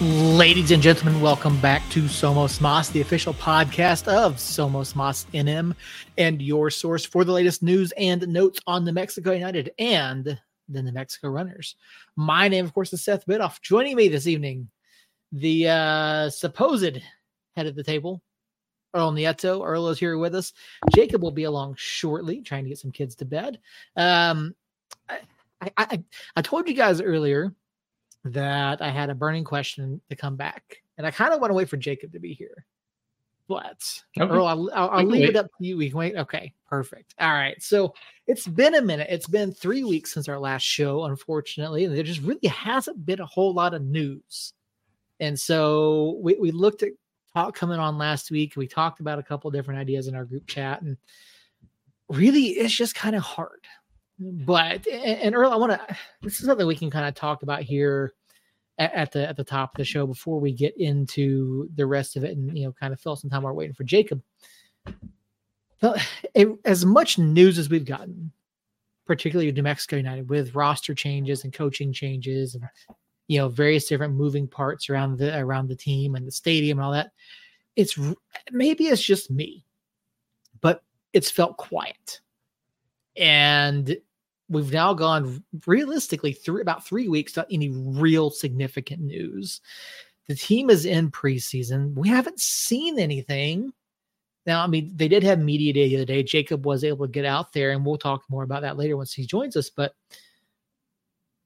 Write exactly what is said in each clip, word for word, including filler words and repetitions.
Ladies and gentlemen, welcome back to Somos Moss, the official podcast of Somos Moss N M and your source for the latest news and notes on New Mexico United and the New Mexico Runners. My name, of course, is Seth Bitoff. Joining me this evening, the uh, supposed head of the table, Earl Nieto. Earl is here with us. Jacob will be along shortly, trying to get some kids to bed. Um, I, I, I, I told you guys earlier that I had a burning question to come back, and I kind of want to wait for Jacob to be here, but okay. Earl, I'll, I'll, I'll leave wait. it up to you. We can wait. Okay, perfect. All right. So it's been a minute. It's been three weeks since our last show, unfortunately, and there just really hasn't been a whole lot of news. And so we, we looked at talk coming on last week. We talked about a couple different ideas in our group chat, and really it's just kind of hard. But, and Earl, I want to, this is something we can kind of talk about here at, at the at the top of the show before we get into the rest of it and, you know, kind of fill some time while we're waiting for Jacob. But it, as much news as we've gotten, particularly New Mexico United, with roster changes and coaching changes and, you know, various different moving parts around the, around the team and the stadium and all that, it's, maybe it's just me, but it's felt quiet. And we've now gone realistically through about three weeks without any real significant news. The team is in preseason. We haven't seen anything. Now, I mean, they did have media day the other day. Jacob was able to get out there, and we'll talk more about that later once he joins us. But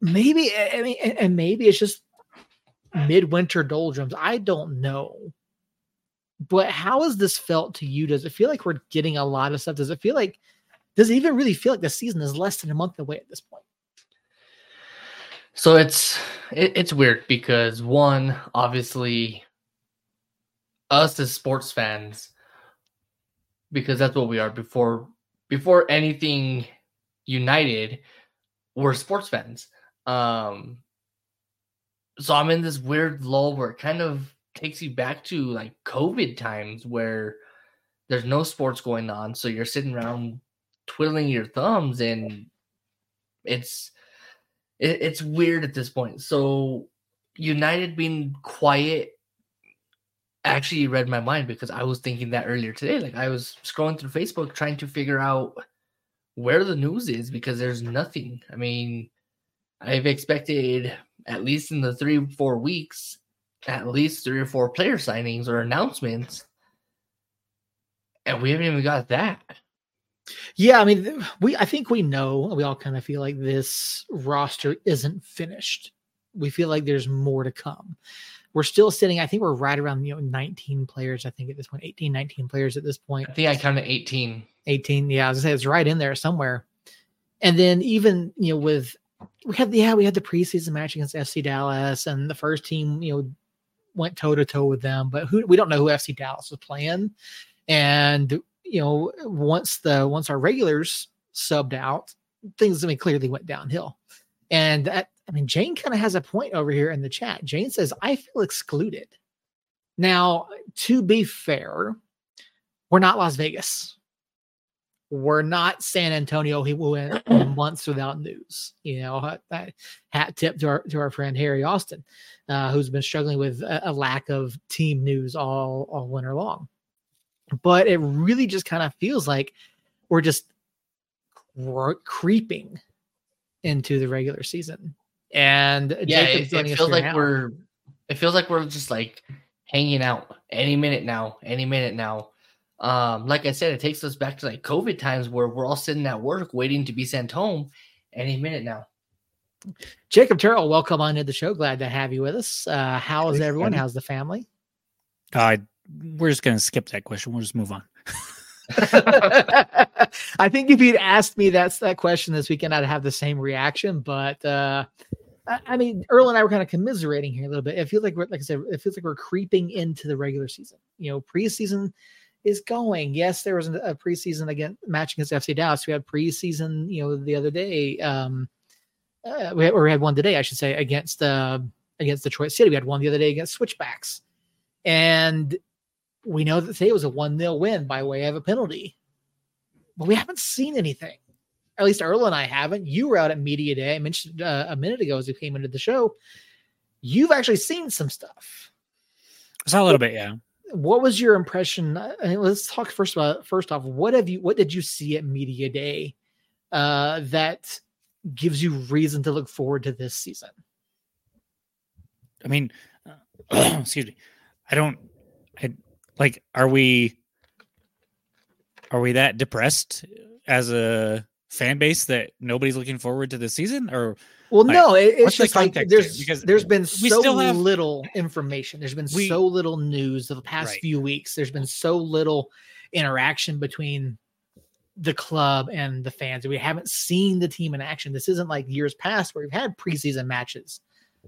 maybe, I mean, and maybe it's just midwinter doldrums. I don't know. But how has this felt to you? Does it feel like we're getting a lot of stuff? Does it feel like Does it even really feel like the season is less than a month away at this point? So it's it, it's weird because, one, obviously, us as sports fans, because that's what we are. Before before anything united, we're sports fans. Um, so I'm in this weird lull where it kind of takes you back to like COVID times where there's no sports going on, so you're sitting around twiddling your thumbs, and it's it, it's weird at this point. So United being quiet actually read my mind, because I was thinking that earlier today. Like, I was scrolling through Facebook trying to figure out where the news is, because there's nothing. I mean, I've expected at least in the three, four weeks, at least three or four player signings or announcements, and we haven't even got that. Yeah, I mean, we. I think we know, we all kind of feel like this roster isn't finished. We feel like there's more to come. We're still sitting, I think we're right around, you know, nineteen players, I think, at this point, eighteen, nineteen players at this point. I think I counted eighteen. eighteen, yeah, I was going to say, it's right in there somewhere. And then even, you know, with, we had, yeah, we had the preseason match against F C Dallas, and the first team, you know, went toe-to-toe with them, but who we don't know who F C Dallas was playing. And you know, once the once our regulars subbed out, things, I mean, clearly went downhill. And that, I mean, Jane kind of has a point over here in the chat. Jane says, I feel excluded. Now, to be fair, we're not Las Vegas. We're not San Antonio. He went months without news. You know, hat tip to our to our friend Harry Austin, uh, who's been struggling with a, a lack of team news all all winter long. But it really just kind of feels like we're just cre- creeping into the regular season. And yeah, it, it feels like now. we're, it feels like we're just like hanging out any minute now, any minute now. Um, like I said, it takes us back to like COVID times where we're all sitting at work waiting to be sent home any minute now. Jacob Turrell, welcome on to the show. Glad to have you with us. Uh, how is everyone? How's the family? Uh, We're just going to skip that question. We'll just move on. I think if you'd asked me that's that question this weekend, I'd have the same reaction. But uh, I, I mean, Earl and I were kind of commiserating here a little bit. It feels like, we're, like I said, it feels like we're creeping into the regular season. You know, preseason is going. Yes, there was a preseason again match against F C Dallas. We had preseason, you know, the other day. Um, uh, we, had, or we had one today, I should say, against uh, against Detroit City. We had one the other day against Switchbacks, and we know that today was a one nil win by way of a penalty, but we haven't seen anything. At least Earl and I haven't. You were out at media day. I mentioned uh, a minute ago as we came into the show. you've actually seen some stuff. So a little bit, yeah. What was your impression? I mean, let's talk first about first off. What have you? What did you see at Media Day uh, that gives you reason to look forward to this season? I mean, uh, excuse me. I don't. I, like, are we? Are we that depressed as a fan base that nobody's looking forward to this season? Or well, like, no, it, it's just the like there's because there's been so have, little information. There's been we, so little news the past right. few weeks. There's been so little interaction between the club and the fans. We haven't seen the team in action. This isn't like years past where we've had preseason matches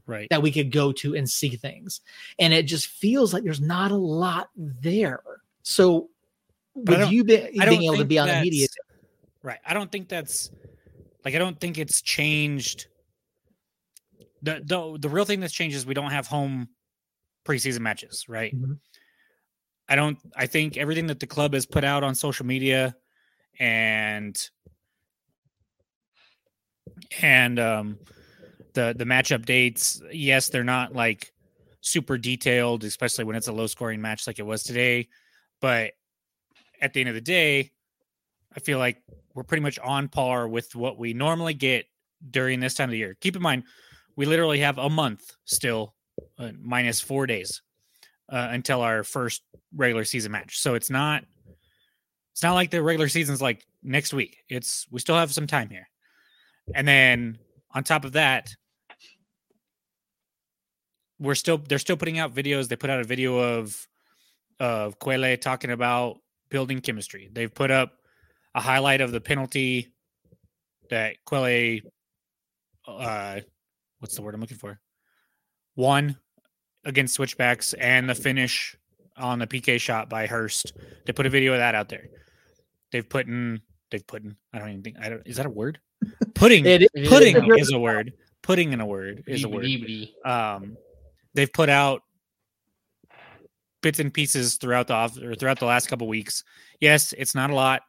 right. that we could go to and see things. And it just feels like there's not a lot there. So with you be, being able to be on the media, right? I don't think that's like I don't think it's changed. The the the real thing that's changed is we don't have home preseason matches, right? Mm-hmm. I don't. I think everything that the club has put out on social media and and um, the the match updates. Yes, they're not like super detailed, especially when it's a low scoring match like it was today, but at the end of the day, I feel like we're pretty much on par with what we normally get during this time of the year. Keep in mind, we literally have a month still, uh, minus four days uh, until our first regular season match. So it's not, it's not like the regular season's like next week. It's we still have some time here, and then on top of that, we're still they're still putting out videos. They put out a video of of Quele talking about building chemistry. They've put up a highlight of the penalty that Quele, uh, what's the word I'm looking for? won against Switchbacks, and the finish on the P K shot by Hurst. They put a video of that out there. They've put in, they've put in, I don't even think, I don't, is that a word? Putting, it, it, putting it, it, is a word. Putting in a word is a word. Um, they've put out bits and pieces throughout the off, or throughout the last couple of weeks. Yes, it's not a lot,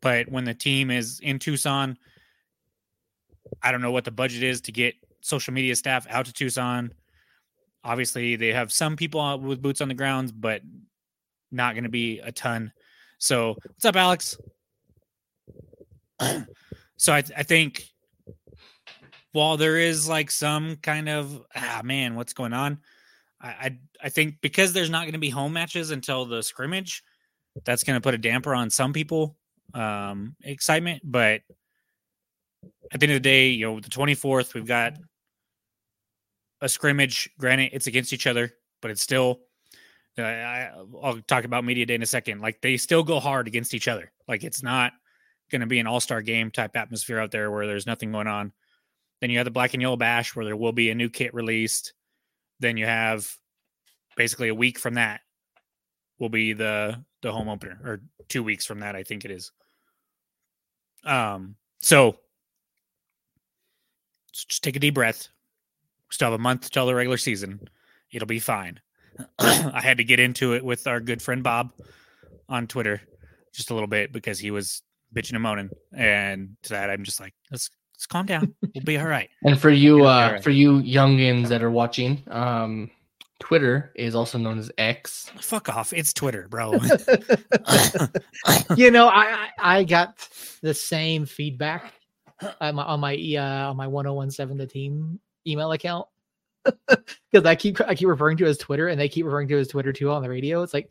but when the team is in Tucson, I don't know what the budget is to get social media staff out to Tucson. Obviously, they have some people with boots on the ground, but not going to be a ton. So, what's up, Alex? So, I, th- I think while there is like some kind of ah man, what's going on? I I think because there's not going to be home matches until the scrimmage, that's going to put a damper on some people um, excitement. But at the end of the day, you know, the twenty-fourth, we've got a scrimmage. Granted, it's against each other, but it's still, uh, I, I'll talk about Media Day in a second. Like they still go hard against each other. Like it's not going to be an all-star game type atmosphere out there where there's nothing going on. Then you have the Black and Yellow Bash where there will be a new kit released. Then you have basically a week from that will be the the home opener, or two weeks from that, I think it is. Um, so just take a deep breath. Still have a month till the regular season. It'll be fine. I had to get into it with our good friend Bob on Twitter just a little bit because he was bitching and moaning, and to that I'm just like, let's. Let's calm down. We'll be all right. And for you, uh, right. for you youngins that are watching, um, Twitter is also known as X. Fuck off! It's Twitter, bro. You know, I I got the same feedback on my on my, uh, on my one oh one seven The Team email account because I keep I keep referring to it as Twitter, and they keep referring to it as Twitter too on the radio. It's like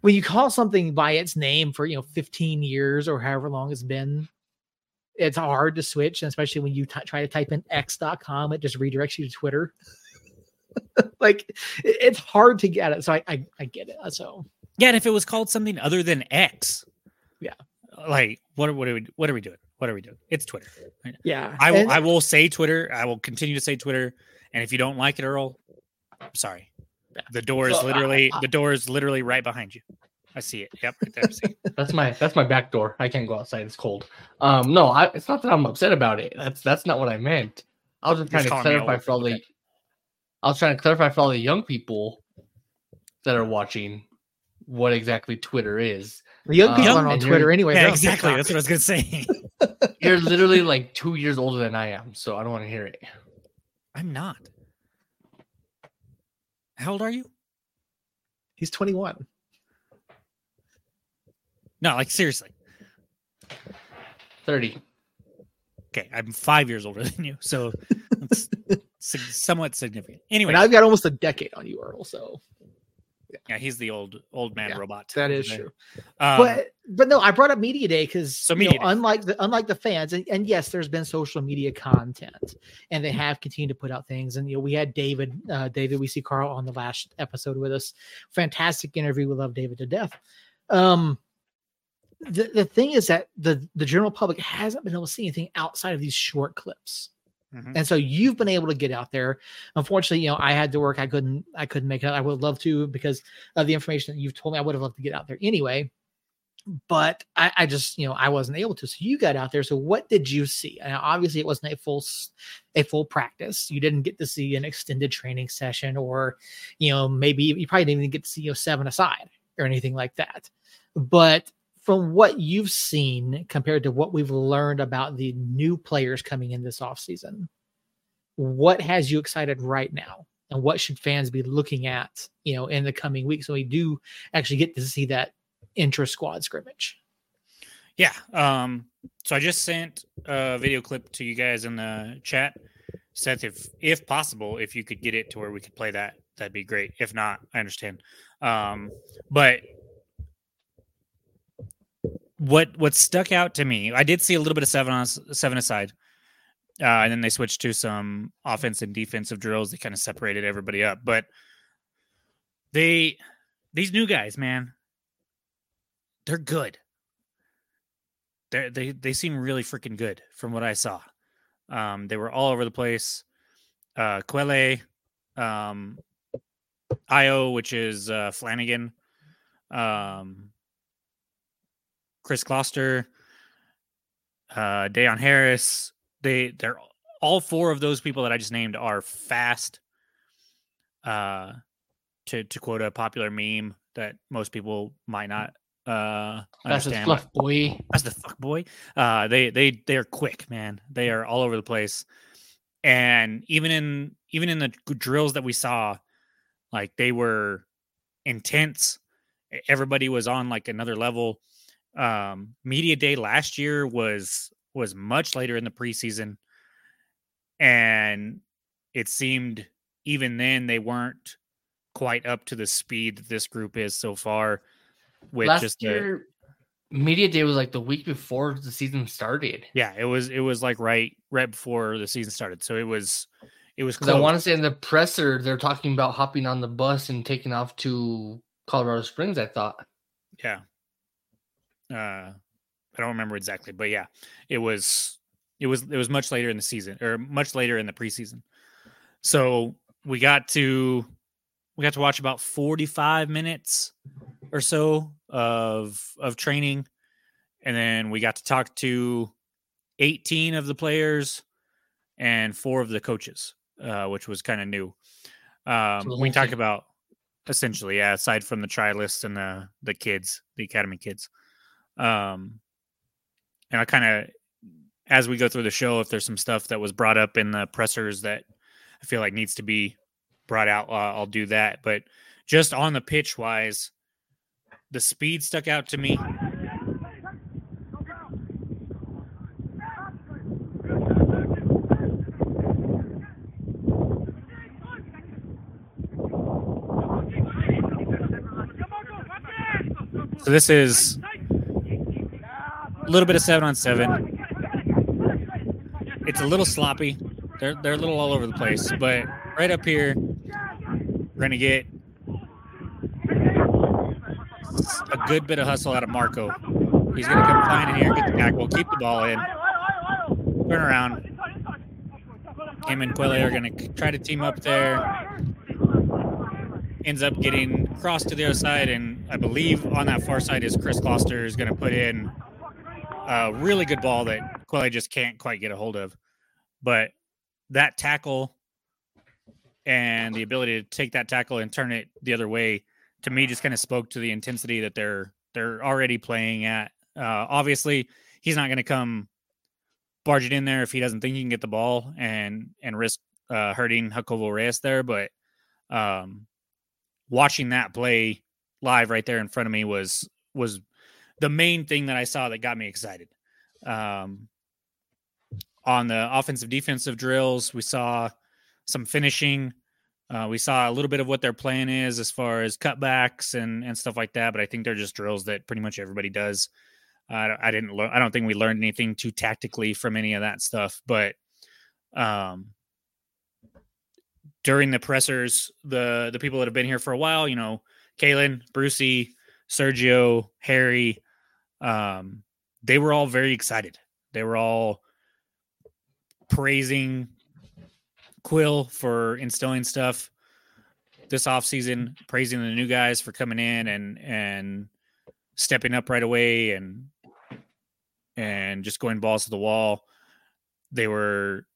when you call something by its name for you know fifteen years or however long it's been. It's hard to switch, and especially when you t- try to type in x dot com, it just redirects you to Twitter. Like, it's hard to get it. So I, I, I get it. So yeah, and if it was called something other than X, yeah, like what what are we what are we doing? What are we doing? It's Twitter. Yeah, I will. And- I will say Twitter. I will continue to say Twitter. And if you don't like it, Earl, I'm sorry. Yeah. The door is so, literally uh, uh, the door is literally right behind you. I see it. Yep. Right there, I see it. That's my that's my back door. I can't go outside. It's cold. Um, no, I, it's not that I'm upset about it. That's that's not what I meant. I was just trying just to clarify for all the. I was trying to clarify for all the young people that are watching what exactly Twitter is. The young people um, are on Twitter anyway. Yeah, exactly. That's what I was gonna say. You're literally like two years older than I am, so I don't want to hear it. I'm not. How old are you? He's twenty-one. No, like seriously. thirty. Okay, I'm five years older than you, so it's somewhat significant. Anyway, and I've got almost a decade on you, Earl. So, yeah, yeah he's the old old man yeah, robot. That is true. Um, but but no, I brought up Media Day because so you know, unlike the unlike the fans, and, and yes, there's been social media content, and they have continued to put out things. And you know, we had David uh, David we see Carl on the last episode with us. Fantastic interview. We love David to death. Um. The the thing is that the, the general public hasn't been able to see anything outside of these short clips. Mm-hmm. And so you've been able to get out there. Unfortunately, you know, I had to work. I couldn't, I couldn't make it out. I would love to, because of the information that you've told me, I would have loved to get out there anyway, but I, I just, you know, I wasn't able to, so you got out there. So what did you see? And obviously it wasn't a full, a full practice. You didn't get to see an extended training session, or, you know, maybe you probably didn't even get to see, you know, seven aside or anything like that. But from what you've seen compared to what we've learned about the new players coming in this offseason, what has you excited right now? And what should fans be looking at, you know, in the coming weeks when we do actually get to see that intra-squad scrimmage? Yeah. Um, so I just sent a video clip to you guys in the chat. Seth, if if possible, if you could get it to where we could play that, that'd be great. If not, I understand. Um, but... What what stuck out to me, I did see a little bit of seven on seven aside, uh, and then they switched to some offense and defensive drills. They kind of separated everybody up, but they these new guys, man, they're good. They they they seem really freaking good from what I saw. Um, they were all over the place. Uh, Quele, um, Io, which is uh, Flanagan. Um, Chris Gloster, uh, Deion Harris, they, they're all four of those people that I just named are fast. Uh, to, to quote a popular meme that most people might not uh, understand. That's the fuck boy. That's the fuck boy. Uh, they they they are quick, man. They are all over the place, and even in even in the drills that we saw, like they were intense. Everybody was on like another level. Um, Media Day last year was was much later in the preseason, and it seemed even then they weren't quite up to the speed that this group is so far. With last just year, the, Media Day was like the week before the season started. Yeah, it was it was like right right before the season started. So it was it was. I want to say in the presser they're talking about hopping on the bus and taking off to Colorado Springs. I thought. Yeah. Uh, I don't remember exactly, but yeah, it was, it was, it was much later in the season, or much later in the preseason. So we got to, we got to watch about forty-five minutes or so of, of training. And then we got to talk to eighteen of the players and four of the coaches, uh, which was kind of new. Um, we talked about essentially, yeah, aside from the try list and the, the kids, the academy kids. Um, and I kind of, as we go through the show, if there's some stuff that was brought up in the pressers that I feel like needs to be brought out, uh, I'll do that. But just on the pitch wise, the speed stuck out to me. So this is a little bit of seven on seven. It's a little sloppy. They're they're a little all over the place, but right up here, we're gonna get a good bit of hustle out of Marco. He's gonna come flying in here and get the tackle, keep the ball in, turn around. Him and Quele are gonna try to team up there. Ends up getting crossed to the other side, and I believe on that far side is Chris Gloster is gonna put in a uh, really good ball that Quele just can't quite get a hold of. But that tackle and the ability to take that tackle and turn it the other way, to me, just kind of spoke to the intensity that they're they're already playing at. Uh, obviously, he's not going to come barging in there if he doesn't think he can get the ball and and risk uh, hurting Jacobo Reyes there. But um, watching that play live right there in front of me was was the main thing that I saw that got me excited. Um, on the offensive defensive drills, we saw some finishing. Uh, we saw a little bit of what their plan is as far as cutbacks and, and stuff like that. But I think they're just drills that pretty much everybody does. Uh, I, I didn't learn. I don't think we learned anything too tactically from any of that stuff. But um, during the pressers, the the people that have been here for a while, you know, Kalen, Brucey, Sergio, Harry, um, they were all very excited. They were all praising Quele for instilling stuff this offseason, praising the new guys for coming in and and stepping up right away and and just going balls to the wall. They were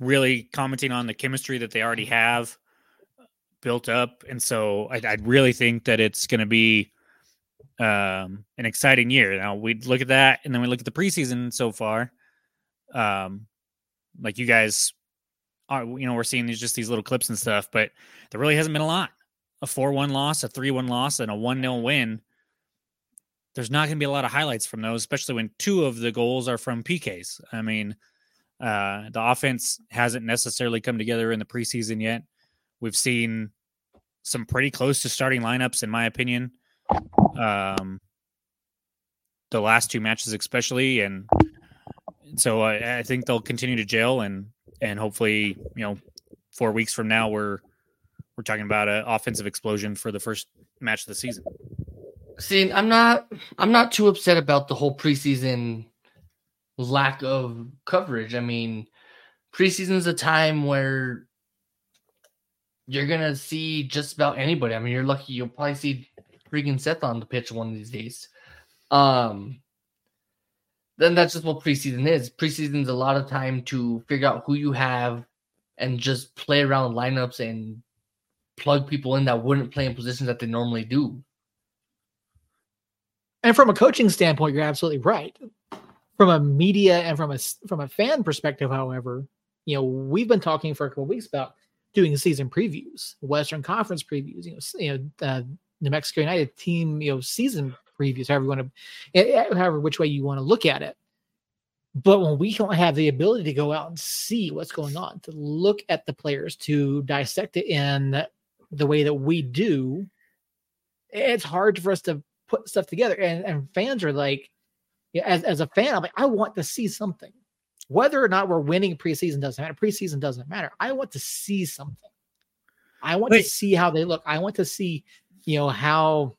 really commenting on the chemistry that they already have built up. And so I, I really think that it's going to be um, an exciting year. Now we look at that and then we look at the preseason so far. Um, Like you guys are, you know, we're seeing these just these little clips and stuff, but there really hasn't been a lot. A four one loss, a three one loss, and a one nil win. There's not going to be a lot of highlights from those, especially when two of the goals are from P Ks. I mean, uh, the offense hasn't necessarily come together in the preseason yet. We've seen some pretty close to starting lineups, in my opinion. Um, the last two matches especially, and so I, I think they'll continue to gel, and and hopefully, you know, four weeks from now we're we're talking about an offensive explosion for the first match of the season. See, I'm not I'm not too upset about the whole preseason lack of coverage. I mean, preseason's a time where you're gonna see just about anybody. I mean, you're lucky you'll probably see freaking Seth on the pitch one of these days. Um. Then that's just what preseason is. Preseason's a lot of time to figure out who you have and just play around lineups and plug people in that wouldn't play in positions that they normally do. And from a coaching standpoint, you're absolutely right. From a media and from a from a fan perspective, however, you know, we've been talking for a couple of weeks about doing season previews, Western Conference previews, you know, you know, uh, New Mexico United team, you know, season previews, however you want to, however which way you want to look at it. But when we don't have the ability to go out and see what's going on, to look at the players, to dissect it in the way that we do, it's hard for us to put stuff together. And, and fans are like, as as a fan, I'm like, I want to see something. Whether or not we're winning preseason doesn't matter. Preseason doesn't matter. I want to see something. I want Wait. to see how they look. I want to see, you know, how.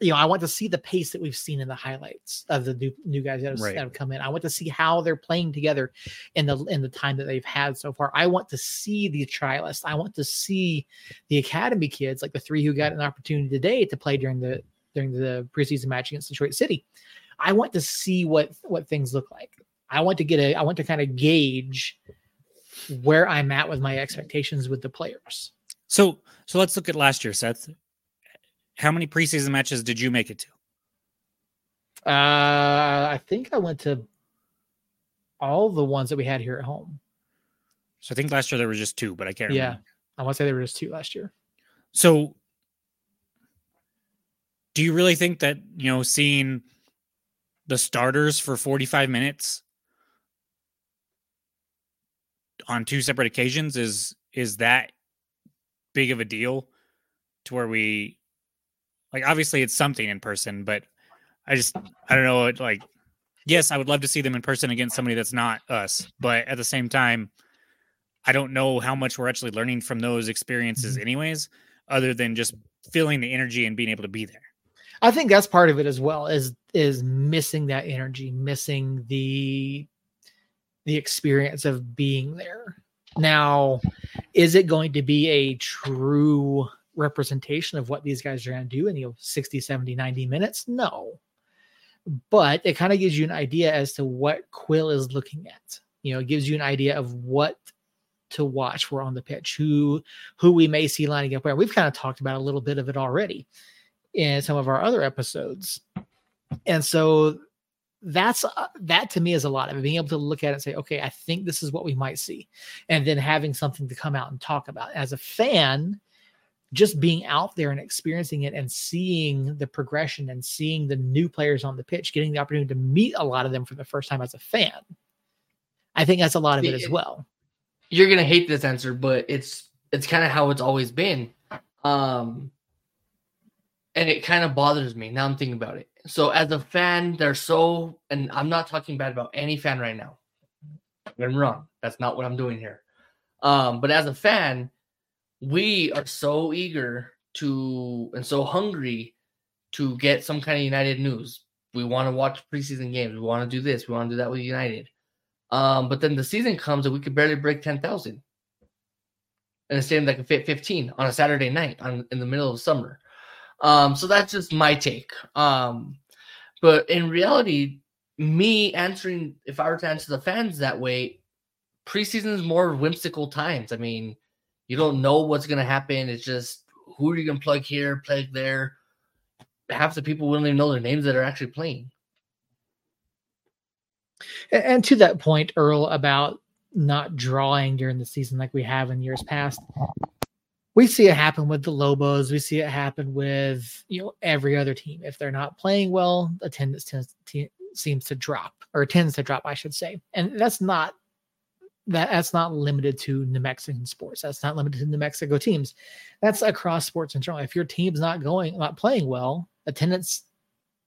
You know, I want to see the pace that we've seen in the highlights of the new, new guys that have, right. that have come in. I want to see how they're playing together in the in the time that they've had so far. I want to see the trialists. I want to see the academy kids, like the three who got an opportunity today to play during the during the preseason match against Detroit City. I want to see what what things look like. I want to get a. I want to kind of gauge where I'm at with my expectations with the players. So so let's look at last year, Seth. How many preseason matches did you make it to? Uh, I think I went to all the ones that we had here at home. So I think last year there were just two, but I can't yeah, remember. Yeah, I want to say there were just two last year. So do you really think that, you know, seeing the starters for forty-five minutes on two separate occasions is is that big of a deal to where we... Like, obviously, it's something in person, but I just, I don't know. Like, yes, I would love to see them in person against somebody that's not us. But at the same time, I don't know how much we're actually learning from those experiences anyways, other than just feeling the energy and being able to be there. I think that's part of it as well, is is missing that energy, missing the the experience of being there. Now, is it going to be a true representation of what these guys are going to do in, you know, sixty, seventy, ninety minutes? No, but it kind of gives you an idea as to what Quele is looking at. You know, it gives you an idea of what to watch for on the pitch, who, who we may see lining up where. We've kind of talked about a little bit of it already in some of our other episodes. And so that's, uh, that to me is a lot of it, being able to look at it and say, okay, I think this is what we might see. And then having something to come out and talk about as a fan, just being out there and experiencing it and seeing the progression and seeing the new players on the pitch, getting the opportunity to meet a lot of them for the first time as a fan. I think that's a lot of it as well. You're going to hate this answer, but it's, it's kind of how it's always been. Um, and it kind of bothers me. Now I'm thinking about it. So as a fan, they're so, and I'm not talking bad about any fan right now. I'm wrong. That's not what I'm doing here. Um, but as a fan, we are so eager to and so hungry to get some kind of United news. We want to watch preseason games. We want to do this. We want to do that with United. Um, but then the season comes and we could barely break ten thousand. And a stadium that can fit fifteen on a Saturday night on, in the middle of summer. Um, so that's just my take. Um, but in reality, me answering, if I were to answer the fans that way, preseason is more whimsical times. I mean, you don't know what's going to happen. It's just, who are you going to plug here, plug there? Half the people wouldn't even know their names that are actually playing. And, and to that point, Earl, about not drawing during the season like we have in years past, we see it happen with the Lobos. We see it happen with, you know, every other team. If they're not playing well, attendance tends to, seems to drop, or tends to drop, I should say. And that's not, That that's not limited to New Mexican sports. That's not limited to New Mexico teams. That's across sports in general. If your team's not going, not playing well, attendance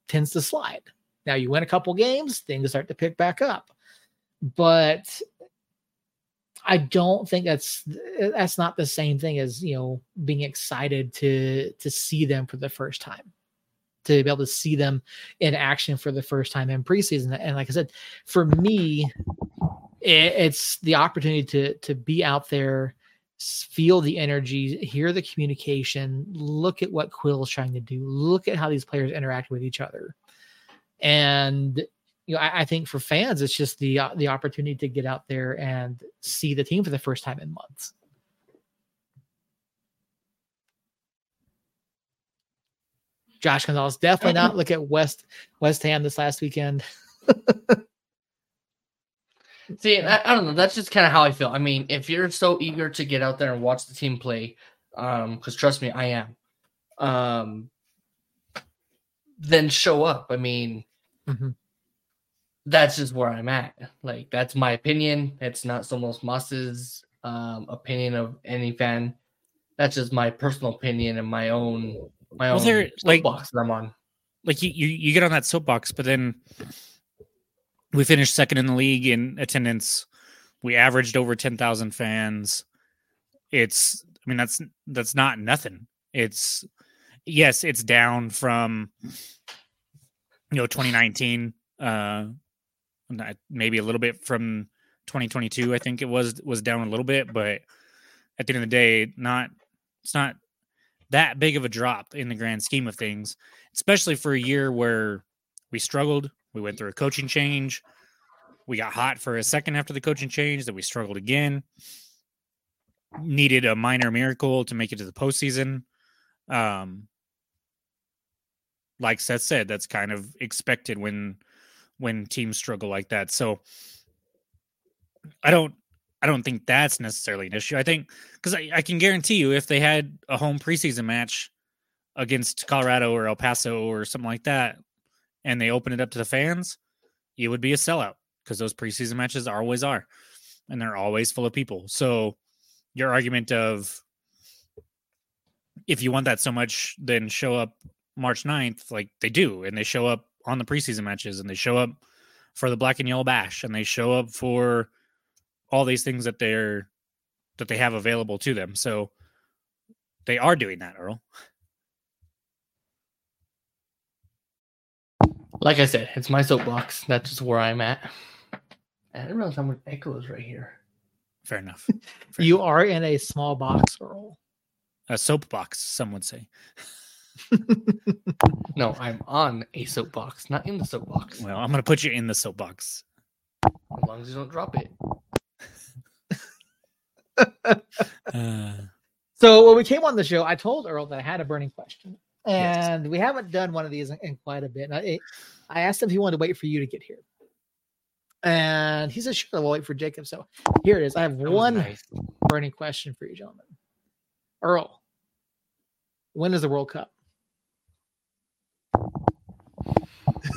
tends to slide. Now you win a couple games, things start to pick back up. But I don't think that's that's not the same thing as, you know, being excited to to see them for the first time, to be able to see them in action for the first time in preseason. And like I said, for me, it's the opportunity to to be out there, feel the energy, hear the communication, look at what Quill's trying to do, look at how these players interact with each other. And you know, I, I think for fans, it's just the uh, the opportunity to get out there and see the team for the first time in months. Josh Gonzalez, definitely not look at West West Ham this last weekend. See, I, I don't know. That's just kind of how I feel. I mean, if you're so eager to get out there and watch the team play, um, because trust me, I am, um, then show up. I mean, mm-hmm. That's just where I'm at. Like, that's my opinion. It's not Somos Moss's um, opinion of any fan. That's just my personal opinion and my own my well, own like, soapbox that I'm on. Like, you, you, you get on that soapbox, but then we finished second in the league in attendance. We averaged over ten thousand fans. It's, I mean, that's, that's not nothing. It's, yes, it's down from, you know, twenty nineteen, uh, maybe a little bit from twenty twenty-two. I think it was, was down a little bit, but at the end of the day, not, it's not that big of a drop in the grand scheme of things, especially for a year where we struggled. We went through a coaching change. We got hot for a second after the coaching change, then we struggled again. Needed a minor miracle to make it to the postseason. Um, like Seth said, that's kind of expected when when teams struggle like that. So I don't I don't think that's necessarily an issue. I think because I, I can guarantee you, if they had a home preseason match against Colorado or El Paso or something like that, and they open it up to the fans, it would be a sellout, because those preseason matches are always are, and they're always full of people. So your argument of, if you want that so much, then show up March ninth, like they do, and they show up on the preseason matches, and they show up for the Black and Yellow Bash, and they show up for all these things that they're that they have available to them. So they are doing that, Earl. Like I said, it's my soapbox. That's just where I'm at. I didn't realize how much echo is right here. Fair enough. Fair you enough. Are in a small box, Earl. A soapbox, some would say. No, I'm on a soapbox, not in the soapbox. Well, I'm going to put you in the soapbox. As long as you don't drop it. uh, so when we came on the show, I told Earl that I had a burning question. And yes. We haven't done one of these in, in quite a bit. And I, I asked him if he wanted to wait for you to get here. And he said, sure, I'll wait for Jacob. So here it is. I have one nice. burning question for you, gentlemen. Earl, When is the World Cup?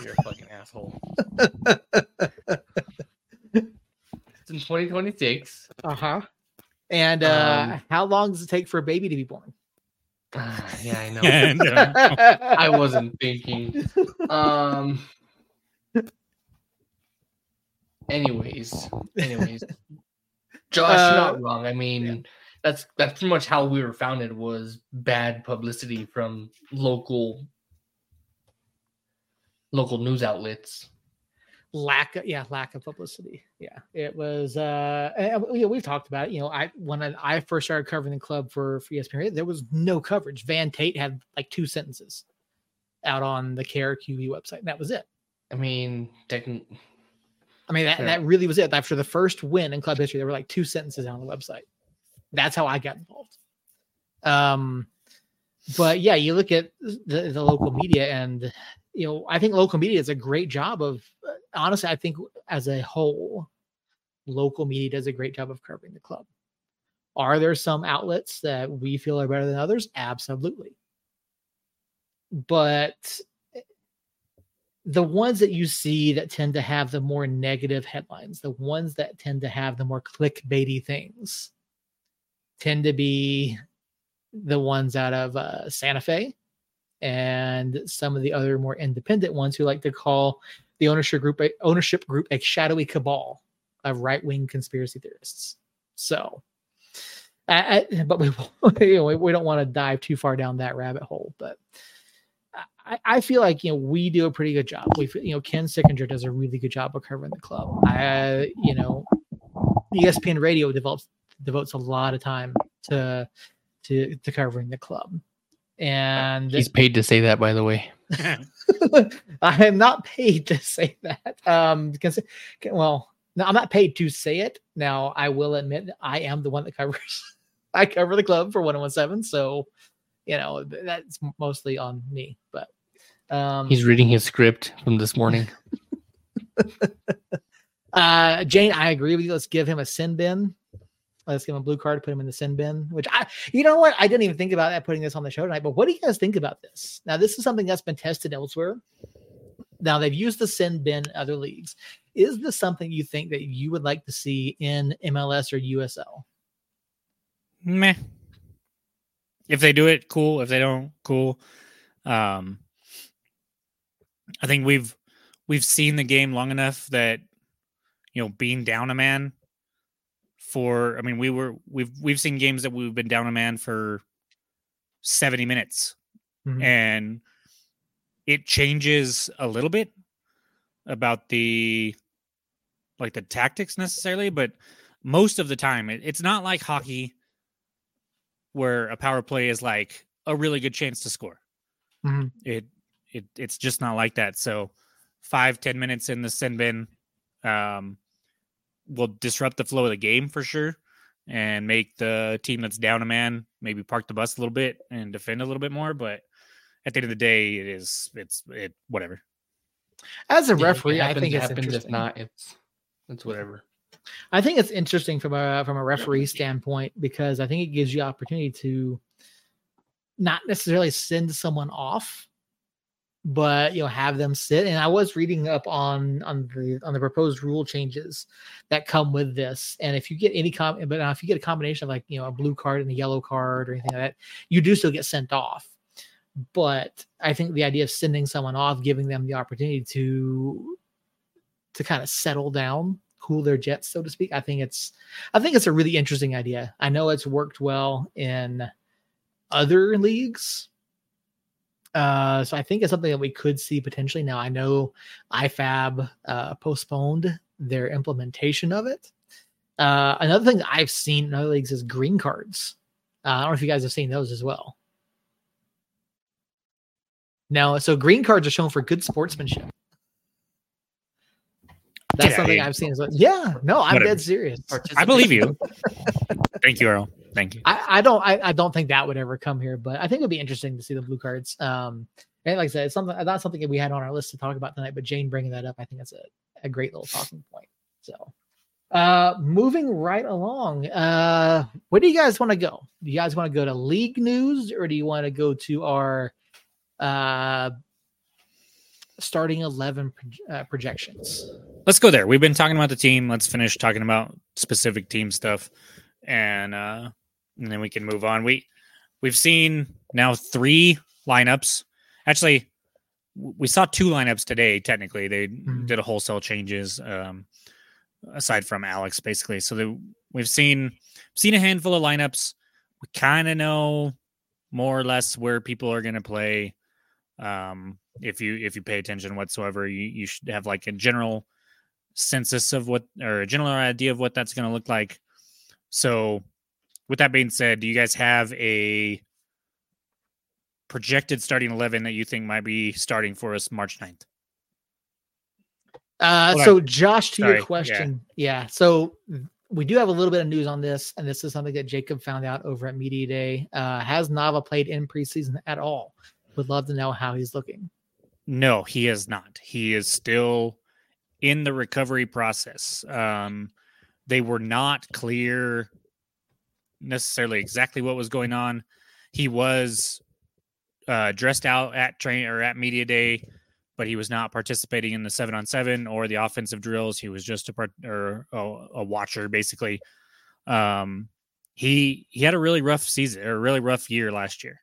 You're a fucking asshole. It's in twenty twenty-six. Uh-huh. And uh, um, how long does it take for a baby to be born? Uh, yeah, I know. Yeah, no. I wasn't thinking. Um. Anyways, anyways, Josh, uh, not wrong. I mean, yeah. that's that's pretty much how we were founded, was bad publicity from local local news outlets. Lack of, yeah, lack of publicity. Yeah, it was. Uh, and, yeah, we've talked about it. You know, I when I, I first started covering the club for, for E S P N, there was no coverage. Van Tate had like two sentences out on the K R Q B website. And that was it. I mean, techn- I mean that yeah. that really was it. After the first win in club history, there were like two sentences on the website. That's how I got involved. Um, but yeah, you look at the, the local media, and you know, I think local media does a great job of. Honestly, I think as a whole, local media does a great job of covering the club. Are there some outlets that we feel are better than others? Absolutely. But the ones that you see that tend to have the more negative headlines, the ones that tend to have the more clickbaity things, tend to be the ones out of uh, Santa Fe and some of the other more independent ones who like to call the ownership group, a ownership group, a shadowy cabal of right-wing conspiracy theorists. So, I, I, but we, you know, we don't want to dive too far down that rabbit hole. But I, I feel like, you know, we do a pretty good job. We, you know, Ken Sickinger does a really good job of covering the club. I, you know, E S P N Radio develops devotes a lot of time to to to covering the club. And he's paid to say that, by the way. I am not paid to say that. Um, because, well, no, I'm not paid to say it. Now, I will admit I am the one that covers. I cover the club for one oh one seven, so you know that's mostly on me. But um, he's reading his script from this morning. uh, Jane, I agree with you. Let's give him a sin bin. Let's give him a blue card, put him in the sin bin, which I, you know what? I didn't even think about that, putting this on the show tonight, but what do you guys think about this? Now, this is something that's been tested elsewhere. Now, they've used the sin bin in other leagues. Is this something you think that you would like to see in M L S or U S L? Meh. If they do it, cool. If they don't, cool. Um, I think we've, we've seen the game long enough that, you know, being down a man for, I mean, we were, we've, we've seen games that we've been down a man for seventy minutes, mm-hmm. and it changes a little bit about the, like the tactics necessarily, but most of the time it, it's not like hockey where a power play is like a really good chance to score. Mm-hmm. It, it, it's just not like that. So five, ten minutes in the sin bin, um, will disrupt the flow of the game for sure and make the team that's down a man maybe park the bus a little bit and defend a little bit more. But at the end of the day, it is, it's, it, whatever. As a referee, yeah, it happens, I think it's happens, if not, it's, it's whatever. I think it's interesting from a, from a referee standpoint, because I think it gives you opportunity to not necessarily send someone off, but you know, have them sit. And I was reading up on on the on the proposed rule changes that come with this. And if you get any com, but if you get a combination of like, you know, a blue card and a yellow card or anything like that, you do still get sent off. But I think the idea of sending someone off, giving them the opportunity to to kind of settle down, cool their jets, so to speak. I think it's I think it's a really interesting idea. I know it's worked well in other leagues. Uh, so I think it's something that we could see potentially. Now, I know I F A B uh, postponed their implementation of it. Uh, another thing I've seen in other leagues is green cards. Uh, I don't know if you guys have seen those as well. Now, so green cards are shown for good sportsmanship. That's yeah, something I, I've seen as well. Yeah, no, I'm whatever. Dead serious. I believe you. Thank you, Earl. Thank you. I, I don't. I, I don't think that would ever come here, but I think it'd be interesting to see the blue cards. Um, and like I said, it's something not something that we had on our list to talk about tonight. But Jane bringing that up, I think that's a, a great little talking point. So, Uh, moving right along, uh, where do you guys want to go? Do you guys want to go to league news, or do you want to go to our uh, starting eleven pro- uh, projections? Let's go there. We've been talking about the team. Let's finish talking about specific team stuff, and uh, and then we can move on. We we've seen now three lineups. Actually, we saw two lineups today. Technically, they mm-hmm. did a wholesale changes. Um, aside from Alex, basically. So the, we've seen seen a handful of lineups. We kind of know more or less where people are going to play. Um, if you if you pay attention whatsoever, you, you should have like a general census of what, or a general idea of what that's going to look like. So with that being said, do you guys have a projected starting eleven that you think might be starting for us March ninth? Uh, so Josh, to Sorry. your question. Yeah. yeah. So we do have a little bit of news on this, and this is something that Jacob found out over at Media Day. Uh, has Nava played in preseason at all? Would love to know how he's looking. No, he has not. He is still in the recovery process. Um, they were not clear necessarily exactly what was going on. He was uh, dressed out at train or at Media Day, but he was not participating in the seven on seven or the offensive drills. He was just a part or a, a watcher, basically. Um, he he had a really rough season or a really rough year last year.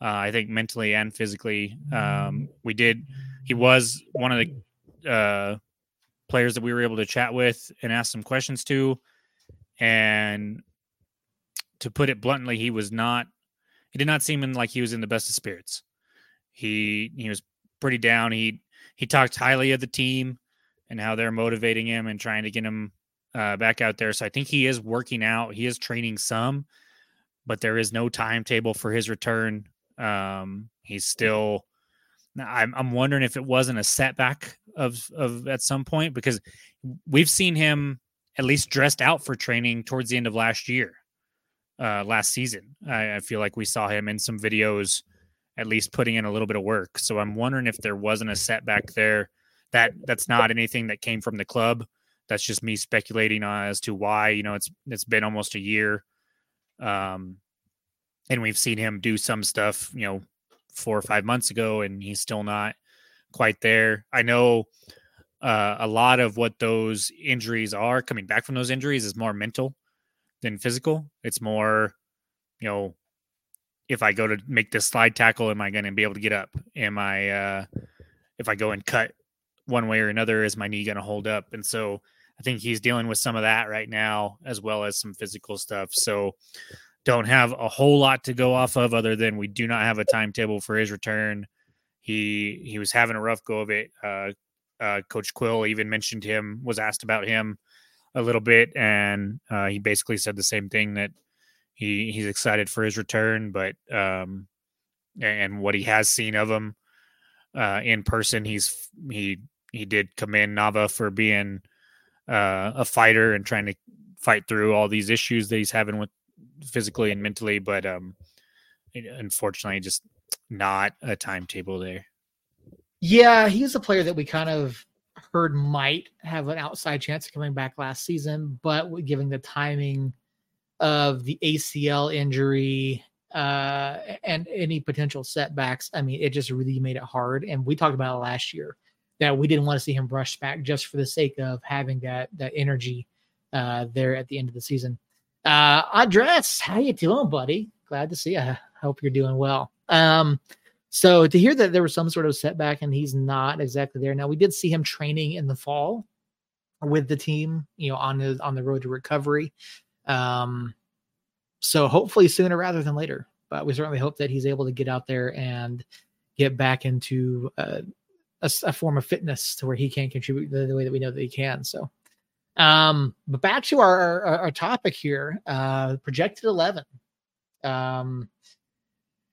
Uh, I think mentally and physically. Um, we did. He was one of the uh, players that we were able to chat with and ask some questions to. And to put it bluntly, he was not. He did not seem in, like he was in the best of spirits. He he was. pretty down. He he talked highly of the team and how they're motivating him and trying to get him uh, back out there. So I think he is working out. He is training some, but there is no timetable for his return. Um, he's still, I'm, I'm wondering if it wasn't a setback of, of at some point, because we've seen him at least dressed out for training towards the end of last year, uh, last season. I, I feel like we saw him in some videos at least putting in a little bit of work. So I'm wondering if there wasn't a setback there. That that's not anything that came from the club. That's just me speculating on as to why, you know, it's, it's been almost a year. Um, and we've seen him do some stuff, you know, four or five months ago, and he's still not quite there. I know uh, a lot of what those injuries are, coming back from those injuries, is more mental than physical. It's more, you know, if I go to make this slide tackle, am I going to be able to get up? Am I, uh, if I go and cut one way or another, is my knee going to hold up? And so I think he's dealing with some of that right now, as well as some physical stuff. So don't have a whole lot to go off of, other than we do not have a timetable for his return. He, he was having a rough go of it. Uh, uh, Coach Quele even mentioned him, was asked about him a little bit. And uh, he basically said the same thing, that He he's excited for his return, but um, and what he has seen of him uh, in person, he's he he did commend Nava for being uh, a fighter and trying to fight through all these issues that he's having with physically and mentally. But um, unfortunately, just not a timetable there. Yeah, he's a player that we kind of heard might have an outside chance of coming back last season, but given the timing of the A C L injury uh, and any potential setbacks, I mean, it just really made it hard. And we talked about it last year, that we didn't want to see him rushed back just for the sake of having that that energy uh, there at the end of the season. Uh, Andres, how you doing, buddy? Glad to see you. I hope you're doing well. Um, so to hear that there was some sort of setback and he's not exactly there. Now, we did see him training in the fall with the team, you know, on the, on the road to recovery. Um, so hopefully sooner rather than later, but we certainly hope that he's able to get out there and get back into uh, a, a form of fitness to where he can contribute the, the way that we know that he can. So, um, but back to our, our, our topic here, uh, projected eleven. Um,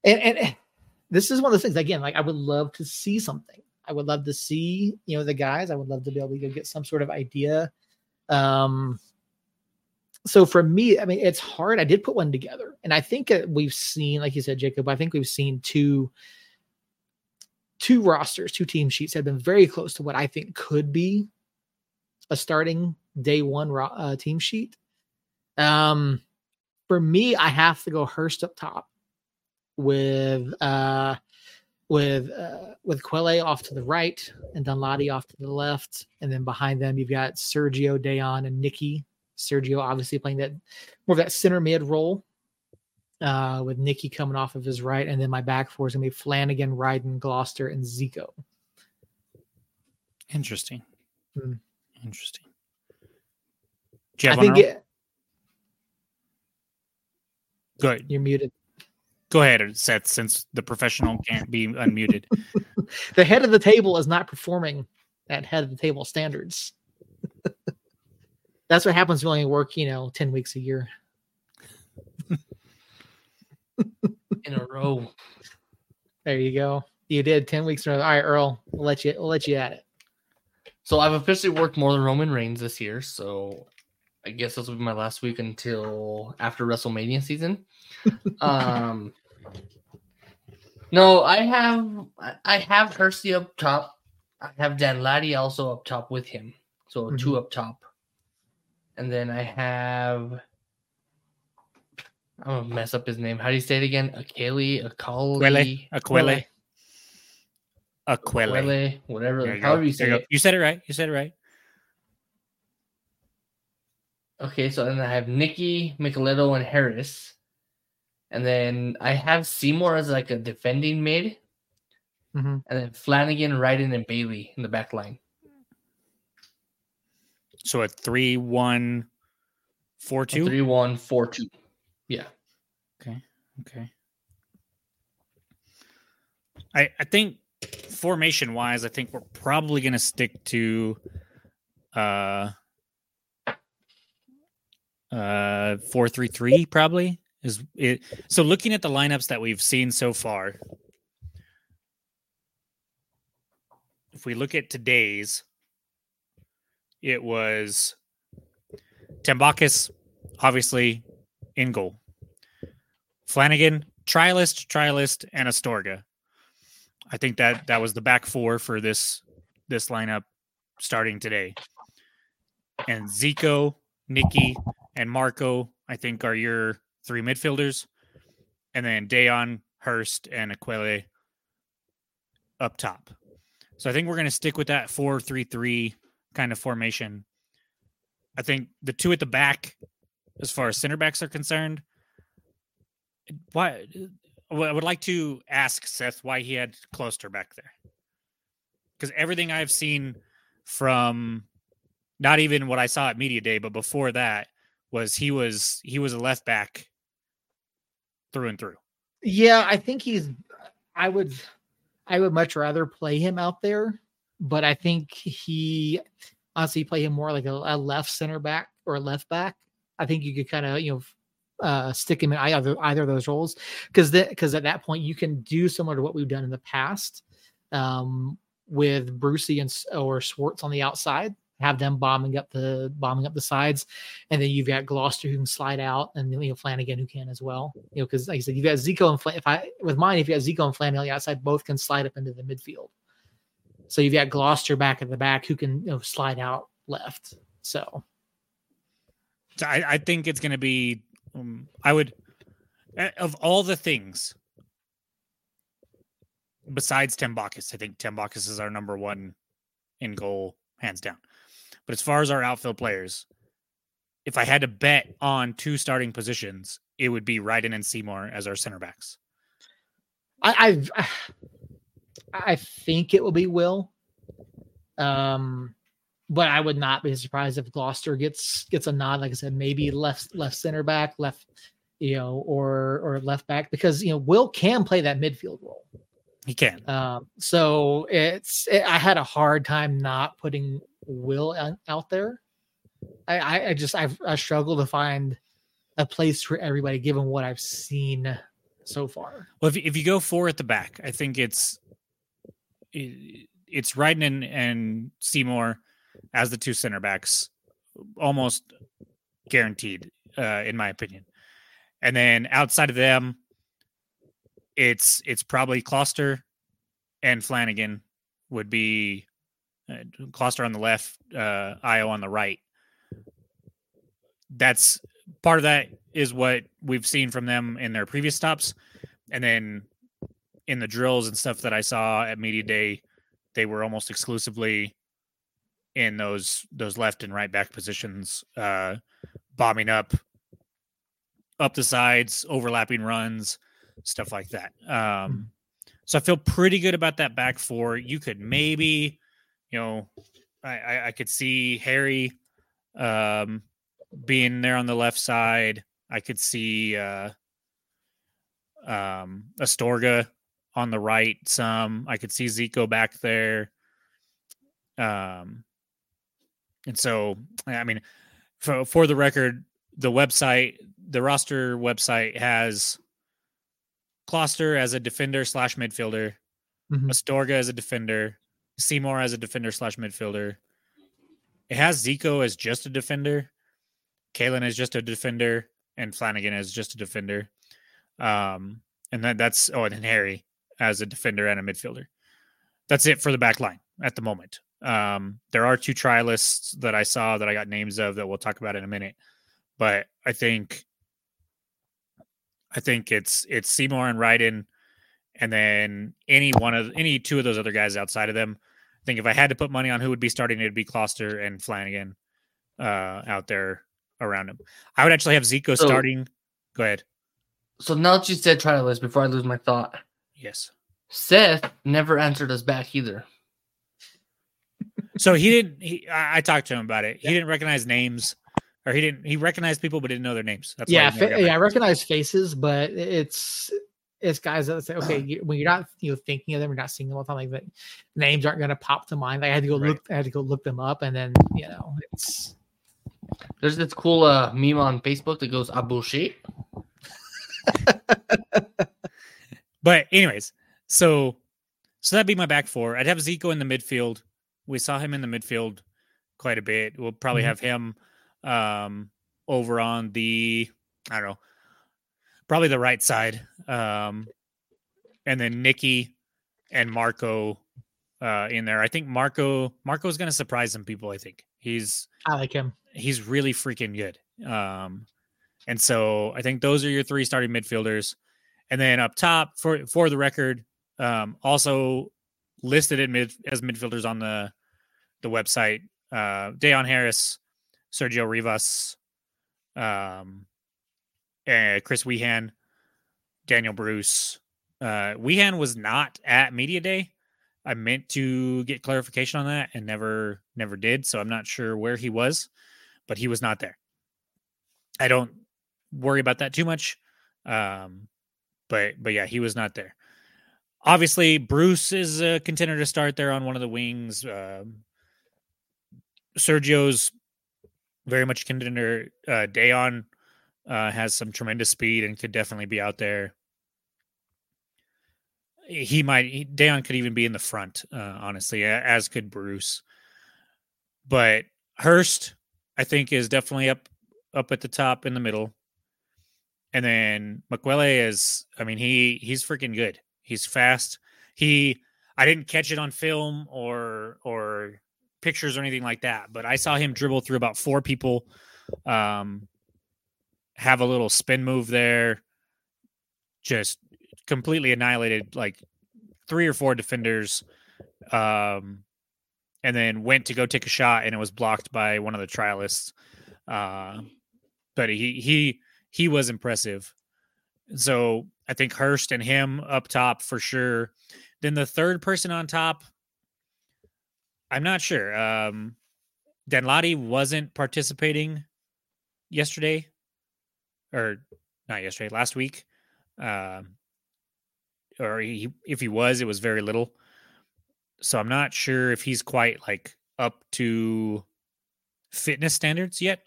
and, and this is one of the things, again, like I would love to see something. I would love to see, you know, the guys. I would love to be able to get some sort of idea. Um, So for me, I mean, it's hard. I did put one together, and I think we've seen, like you said, Jacob, I think we've seen two, two rosters, two team sheets have been very close to what I think could be a starting day one uh, team sheet. Um, for me, I have to go Hurst up top with uh, with uh, with Quele off to the right and Dunladi off to the left, and then behind them you've got Sergio, Deion, and Nicky. Sergio obviously playing that more of that center mid role, uh, with Nicky coming off of his right, and then my back four is gonna be Flanagan, Ryden, Gloster, and Zico. Interesting. Hmm. Interesting. Do you have I think it, go ahead. You're muted. Go ahead, Seth, since the professional can't be unmuted. The head of the table is not performing at head of the table standards. That's what happens when you work, you know, ten weeks a year. In a row. There you go. You did ten weeks in a row. All right, Earl, we'll let you, we'll let you at it. So I've officially worked more than Roman Reigns this year, so I guess this will be my last week until after WrestleMania season. um, no, I have I have Hersey up top. I have Dunladi also up top with him, so mm-hmm. two up top. And then I have, I'm gonna mess up his name. How do you say it again? Akele, Akali, Aquele, Aquele, whatever. You however go. you say you it. Go. You said it right. You said it right. Okay, so then I have Nicky, Micheletto, and Harris, and then I have Seymour as like a defending mid, mm-hmm. and then Flanagan, Ryden, and Bailey in the back line. So a three one four two? three one four two. Yeah. Okay. Okay. I I think formation wise, I think we're probably going to stick to uh uh four three three probably is it. So looking at the lineups that we've seen so far, if we look at today's, it was Tambakis, obviously, in goal. Flanagan, trialist, trialist, and Astorga. I think that that was the back four for this this lineup starting today. And Zico, Nicky, and Marco, I think, are your three midfielders. And then Deion, Hurst, and Aquele up top. So I think we're going to stick with that four three three kind of formation. I think the two at the back, as far as center backs are concerned, why I would like to ask Seth why he had Gloster back there, because everything I've seen from, not even what I saw at media day, but before that, was he was he was a left back through and through. Yeah, I think he's. I would, I would much rather play him out there. But I think he, honestly, play him more like a, a left center back or a left back. I think you could kind of, you know, uh, stick him in either either of those roles, because because at that point you can do similar to what we've done in the past um, with Brucey and or Schwartz on the outside, have them bombing up the bombing up the sides, and then you've got Gloster who can slide out, and you know Flanagan who can as well. You know, because like I said, you've got Zico and Flan- if I with mine, if you got Zico and Flanagan on the outside, both can slide up into the midfield. So you've got Gloster back at the back who can, you know, slide out left. So, so I, I think it's going to be, um, I would, of all the things, besides Tambakis, I think Tambakis is our number one in goal, hands down. But as far as our outfield players, if I had to bet on two starting positions, it would be Ryden and Seymour as our center backs. I, I've... I... I think it will be Will, um, but I would not be surprised if Gloster gets gets a nod. Like I said, maybe left left center back, left, you know, or or left back, because you know Will can play that midfield role. He can. Um, so it's it, I had a hard time not putting Will out there. I, I, I just I've, I struggle to find a place for everybody given what I've seen so far. Well, if if you go four at the back, I think it's. It's Ryden and, and Seymour as the two center backs, almost guaranteed, uh, in my opinion. And then outside of them, it's it's probably Gloster and Flanagan would be uh, Gloster on the left, uh, Io on the right. that's part of that is what we've seen from them in their previous stops. And then in the drills and stuff that I saw at Media Day, they were almost exclusively in those those left and right back positions, uh, bombing up, up the sides, overlapping runs, stuff like that. Um, so I feel pretty good about that back four. You could maybe, you know, I, I, I could see Harry um, being there on the left side. I could see uh, um, Astorga on the right some. I could see Zico back there. Um, and so, I mean, for, for the record, the website, the roster website has Gloster as a defender slash midfielder, mm-hmm. Astorga as a defender, Seymour as a defender slash midfielder. It has Zico as just a defender, Kalen is just a defender, and Flanagan is just a defender. Um, and then that's, oh, and then Harry as a defender and a midfielder. That's it for the back line at the moment. Um, there are two trialists that I saw that I got names of that we'll talk about in a minute. But I think I think it's it's Seymour and Ryden, and then any one of any two of those other guys outside of them. I think if I had to put money on who would be starting, it'd be Gloster and Flanagan uh, out there around him. I would actually have Zico so, starting. Go ahead. So now that you said trialist, before I lose my thought. Yes. Seth never answered us back either. So he didn't. He, I, I talked to him about it. He yeah. didn't recognize names. Or he didn't. He recognized people, but didn't know their names. That's yeah, why fa- yeah. I recognize faces, but it's it's guys that say, okay, you, when you're not you know thinking of them, you're not seeing them all the time. Like that, names aren't going to pop to mind. Like I had to go right. look. I had to go look them up, and then you know, it's there's this cool uh, meme on Facebook that goes, "I bullshit." But anyways, so so that'd be my back four. I'd have Zico in the midfield. We saw him in the midfield quite a bit. We'll probably mm-hmm. have him. Um, over on the, I don't know, probably the right side. Um, and then Nicky and Marco uh, in there. I think Marco Marco's going to surprise some people. I think he's, I like him. He's really freaking good. Um, and so I think those are your three starting midfielders. And then up top for, for the record, um, also listed in mid, as midfielders on the, the website, uh, Deion Harris, Sergio Rivas, um, uh, Chris Weehan, Daniel Bruce. Uh, Weehan was not at Media Day. I meant to get clarification on that and never, never did. So I'm not sure where he was, but he was not there. I don't worry about that too much. Um, but, but yeah, he was not there. Obviously, Bruce is a contender to start there on one of the wings. Um, Sergio's very much contender. Uh, Deion uh, has some tremendous speed and could definitely be out there. He might, he, Deion could even be in the front, uh, honestly, as could Bruce. But Hurst, I think, is definitely up up at the top in the middle. And then Quele is, I mean, he he's freaking good. He's fast. He, I didn't catch it on film or, or, pictures or anything like that, but I saw him dribble through about four people, um, have a little spin move there, just completely annihilated like three or four defenders, um, and then went to go take a shot and it was blocked by one of the trialists. Uh, but he he he was impressive. So I think Hurst and him up top for sure. Then the third person on top, I'm not sure. Um, Dunladi wasn't participating yesterday, or not yesterday, last week. Um, or he, if he was, it was very little. So I'm not sure if he's quite like up to fitness standards yet.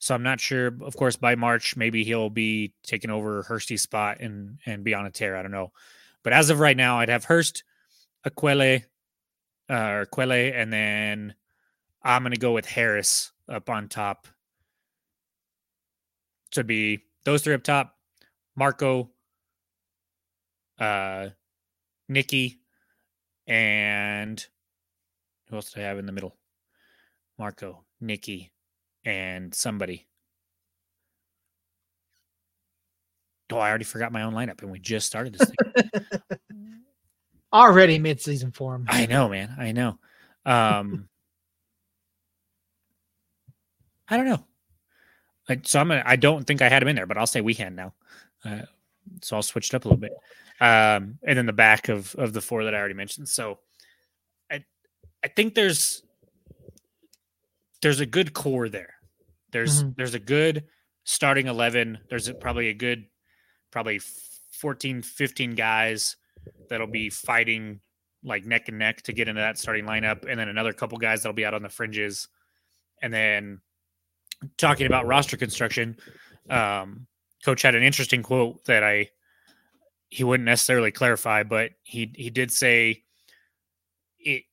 So I'm not sure. Of course, by March, maybe he'll be taking over Hursty's spot and, and be on a tear. I don't know. But as of right now, I'd have Hurst, Aquele, Uh, or Quele, and then I'm going to go with Harris up on top. So it'd be those three up top, Marco, uh, Nicky, and who else do I have in the middle? Marco, Nicky, and somebody. Oh, I already forgot my own lineup, and we just started this thing. Already mid-season form. I know, man. I know. Um, I don't know. I, so I'm. Gonna, I don't think I had him in there, but I'll say Weekend now. Uh, so I'll switch it up a little bit. Um, and then the back of of the four that I already mentioned. So I I think there's there's a good core there. There's mm-hmm. there's a good starting eleven. There's a, probably a good probably fourteen, fifteen guys that'll be fighting like neck and neck to get into that starting lineup. And then another couple guys that'll be out on the fringes. And then talking about roster construction, um, Coach had an interesting quote that I, he wouldn't necessarily clarify, but he, he did say it,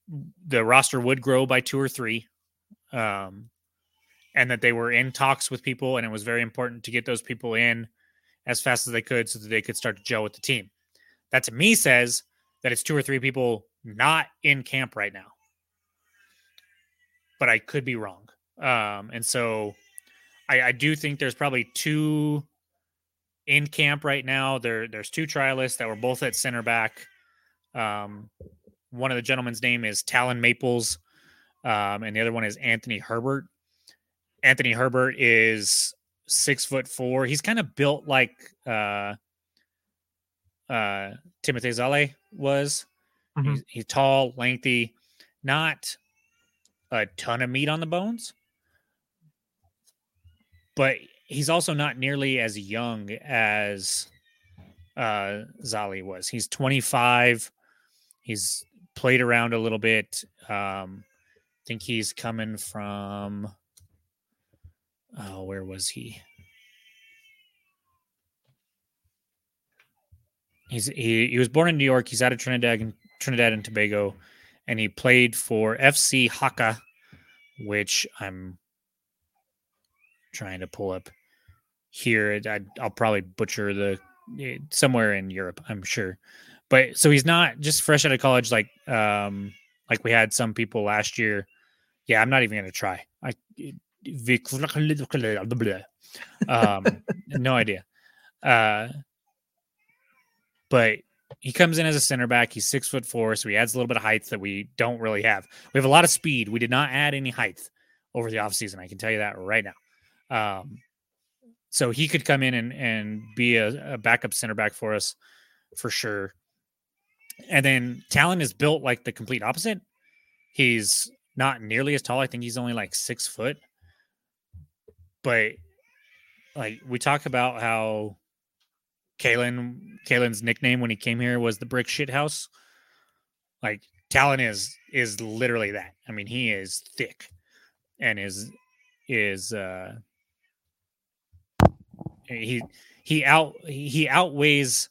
the roster would grow by two or three, um, and that they were in talks with people. And it was very important to get those people in as fast as they could so that they could start to gel with the team. That to me says that it's two or three people not in camp right now, but I could be wrong. Um, and so I, I do think there's probably two in camp right now. There, there's two trialists that were both at center back. Um, one of the gentlemen's name is Talon Maples, um, and the other one is Anthony Herbert. Anthony Herbert is six foot four. He's kind of built like, uh, uh, Timothy Zale was. Mm-hmm. He's, he's tall, lengthy, not a ton of meat on the bones, but he's also not nearly as young as uh, Zale was. He's twenty-five. He's played around a little bit. Um, I think he's coming from, oh, where was he? He's, he he was born in New York. He's out of Trinidad and Trinidad and Tobago, and he played for F C Haka, which I'm trying to pull up here. I, I'll probably butcher the somewhere in Europe, I'm sure. But so he's not just fresh out of college, like um like we had some people last year. Yeah, I'm not even gonna try. I um no idea. Uh, but he comes in as a center back. He's six foot four, so he adds a little bit of height that we don't really have. We have a lot of speed. We did not add any height over the offseason. I can tell you that right now. Um, so he could come in and, and be a, a backup center back for us for sure. And then Talon is built like the complete opposite. He's not nearly as tall. I think he's only like six foot. But like we talk about how Kalen, Kalen's nickname when he came here was the brick shit house. Like Talon is is literally that. I mean, he is thick and is is uh, he he out he outweighs.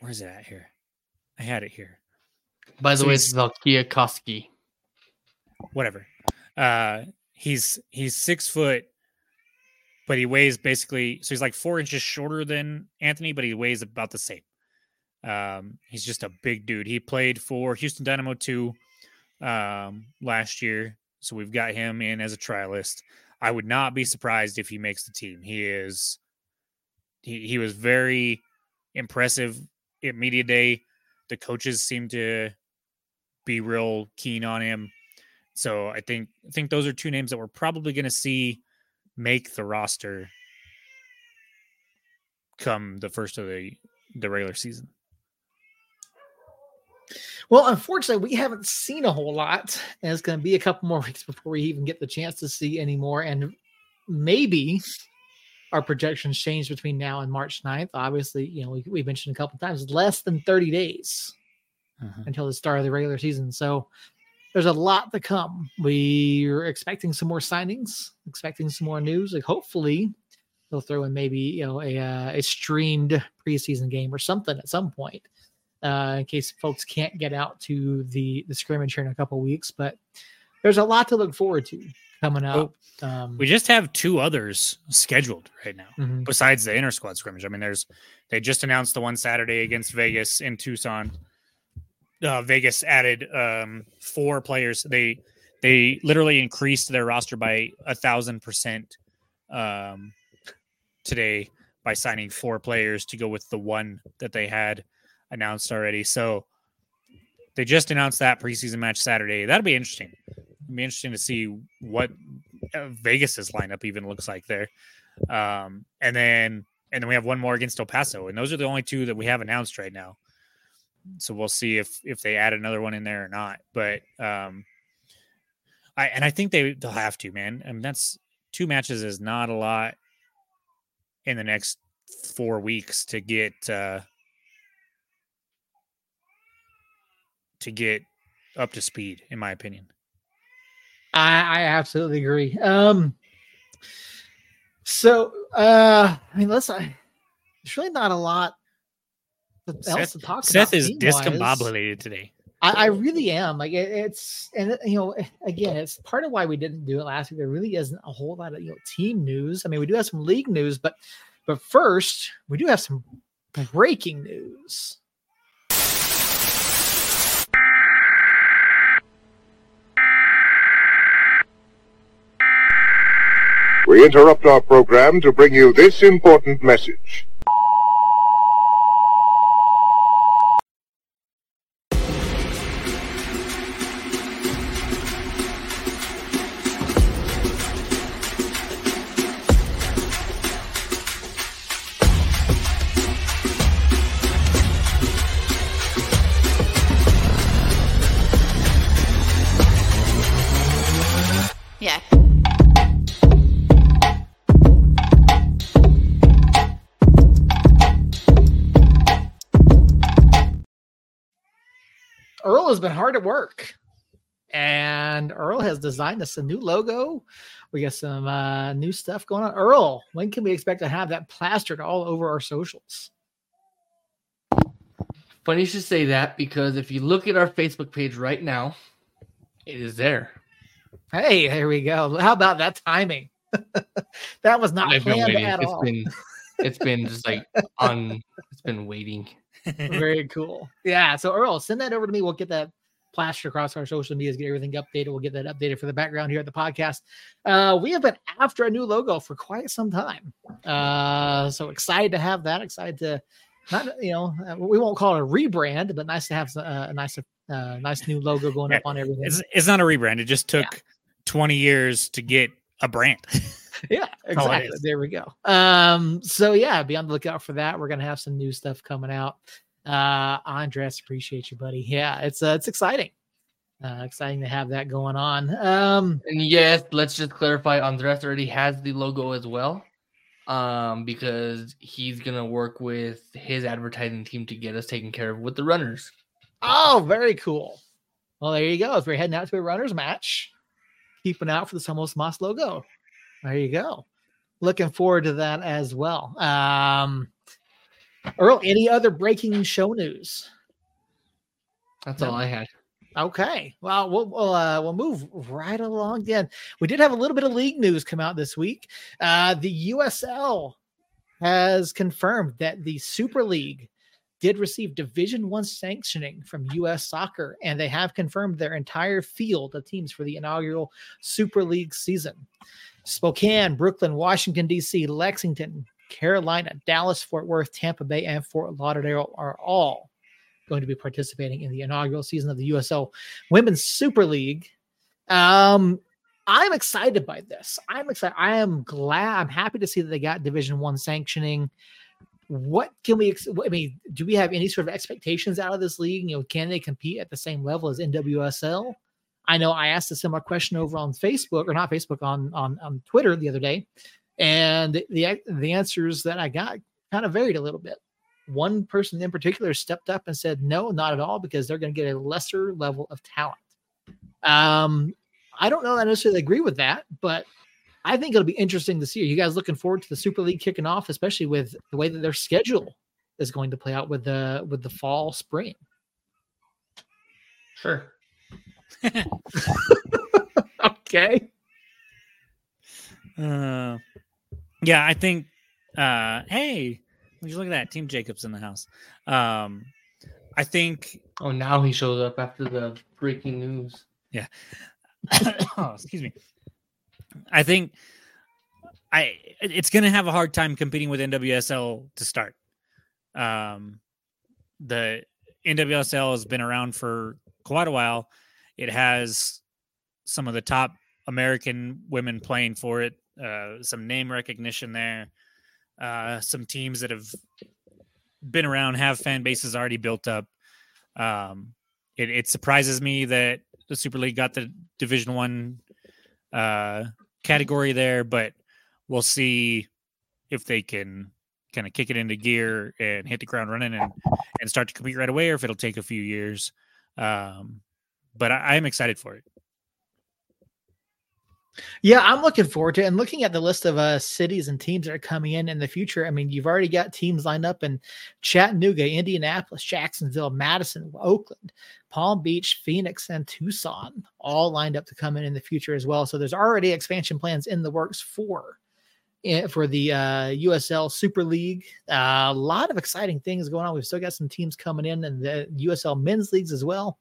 Where's it at here? I had it here. By the way, it's Valkiakovsky. Whatever. Uh, he's he's six foot. But he weighs basically, so he's like four inches shorter than Anthony, but he weighs about the same. Um, he's just a big dude. He played for Houston Dynamo two um, last year, so we've got him in as a trialist. I would not be surprised if he makes the team. He is, he, he was very impressive at media day. The coaches seem to be real keen on him. So I think I think those are two names that we're probably going to see make the roster come the first of the, the regular season. Well, unfortunately, we haven't seen a whole lot, and it's going to be a couple more weeks before we even get the chance to see any more. And maybe our projections change between now and March ninth. Obviously, you know, we, we mentioned a couple times, less than thirty days uh-huh. until the start of the regular season. So there's a lot to come. We're expecting some more signings, expecting some more news. Like hopefully they'll throw in maybe, you know, a, uh, a streamed preseason game or something at some point uh, in case folks can't get out to the, the scrimmage here in a couple of weeks, but there's a lot to look forward to coming up. Um, we just have two others scheduled right now mm-hmm. besides the inter squad scrimmage. I mean, there's, they just announced the one Saturday against Vegas in Tucson. Uh, Vegas added um, four players. They they literally increased their roster by a thousand percent today by signing four players to go with the one that they had announced already. So they just announced that preseason match Saturday. That'll be interesting. It'll be interesting to see what Vegas's lineup even looks like there. Um, and then, and then we have one more against El Paso, and those are the only two that we have announced right now. So we'll see if, if they add another one in there or not, but, um, I, and I think they, they'll have to, man. I mean, that's two matches is not a lot in the next four weeks to get, uh, to get up to speed, in my opinion. I, I absolutely agree. Um, so, uh, I mean, let's, I, there's really not a lot else Seth, to talk Seth about. Seth is discombobulated today. I, I really am. Like it, it's, and you know, again, it's part of why we didn't do it last week. There really isn't a whole lot of, you know, team news. I mean, we do have some league news, but, but first we do have some breaking news. We interrupt our program to bring you this important message. Has been hard at work, and Earl has designed us a new logo. We got some uh, new stuff going on. Earl, when can we expect to have that plastered all over our socials? Funny you should say that, because if you look at our Facebook page right now, it is there. Hey, there we go. How about that timing? That was not I've planned at it's all. Been, it's been just like on. It's been waiting. Very cool. Yeah. So Earl, send that over to me. We'll get that plastered across our social medias, get everything updated. We'll get that updated for the background here at the podcast. Uh, we have been after a new logo for quite some time. Uh, so excited to have that. Excited to not, you know, we won't call it a rebrand, but nice to have a, a nice, uh, nice new logo going yeah. up on everything. It's, it's not a rebrand. It just took yeah. twenty years to get a brand. Yeah, exactly. Oh, there we go. Um, so yeah, be on the lookout for that. We're gonna have some new stuff coming out. Uh, Andres, appreciate you, buddy. Yeah, it's uh, it's exciting. Uh, exciting to have that going on. Um, and yes, let's just clarify. Andres already has the logo as well, um, because he's gonna work with his advertising team to get us taken care of with the runners. Oh, very cool. Well, there you go. If we're heading out to a runners match, keep an eye out for the Somos Moss logo. There you go. Looking forward to that as well. Um, Earl, any other breaking show news? That's no. all I had. Okay. Well, we'll we'll, uh, we'll move right along then. We did have a little bit of league news come out this week. Uh, the U S L has confirmed that the Super League did receive Division One sanctioning from U S Soccer, and they have confirmed their entire field of teams for the inaugural Super League season. Spokane, Brooklyn, Washington, D C, Lexington, Carolina, Dallas, Fort Worth, Tampa Bay, and Fort Lauderdale are all going to be participating in the inaugural season of the U S L Women's Super League. Um, I'm excited by this. I'm excited. I am glad. I'm happy to see that they got Division One sanctioning. What can we, I mean, do we have any sort of expectations out of this league? You know, can they compete at the same level as N W S L? I know I asked a similar question over on Facebook, or not Facebook, on, on, on Twitter the other day. And the the answers that I got kind of varied a little bit. One person in particular stepped up and said, no, not at all, because they're going to get a lesser level of talent. Um, I don't know that I necessarily agree with that, but I think it'll be interesting this year. You guys looking forward to the Super League kicking off, especially with the way that their schedule is going to play out with the, with the fall, spring. Sure. Okay. Uh, yeah, I think. Uh, hey, would you look at that? Team Jacob's in the house. Um, I think. Oh, now he shows up after the breaking news. Yeah. Oh, excuse me. I think. I it's going to have a hard time competing with N W S L to start. Um, the N W S L has been around for quite a while. It has some of the top American women playing for it, uh, some name recognition there, uh, some teams that have been around, have fan bases already built up. Um, it, it surprises me that the Super League got the Division One uh, category there, but we'll see if they can kind of kick it into gear and hit the ground running and, and start to compete right away, or if it'll take a few years. Um, but I am excited for it. Yeah, I'm looking forward to it. And looking at the list of uh, cities and teams that are coming in in the future, I mean, you've already got teams lined up in Chattanooga, Indianapolis, Jacksonville, Madison, Oakland, Palm Beach, Phoenix, and Tucson, all lined up to come in in the future as well. So there's already expansion plans in the works for for the uh, U S L Super League. Uh, a lot of exciting things going on. We've still got some teams coming in in the U S L men's leagues as well.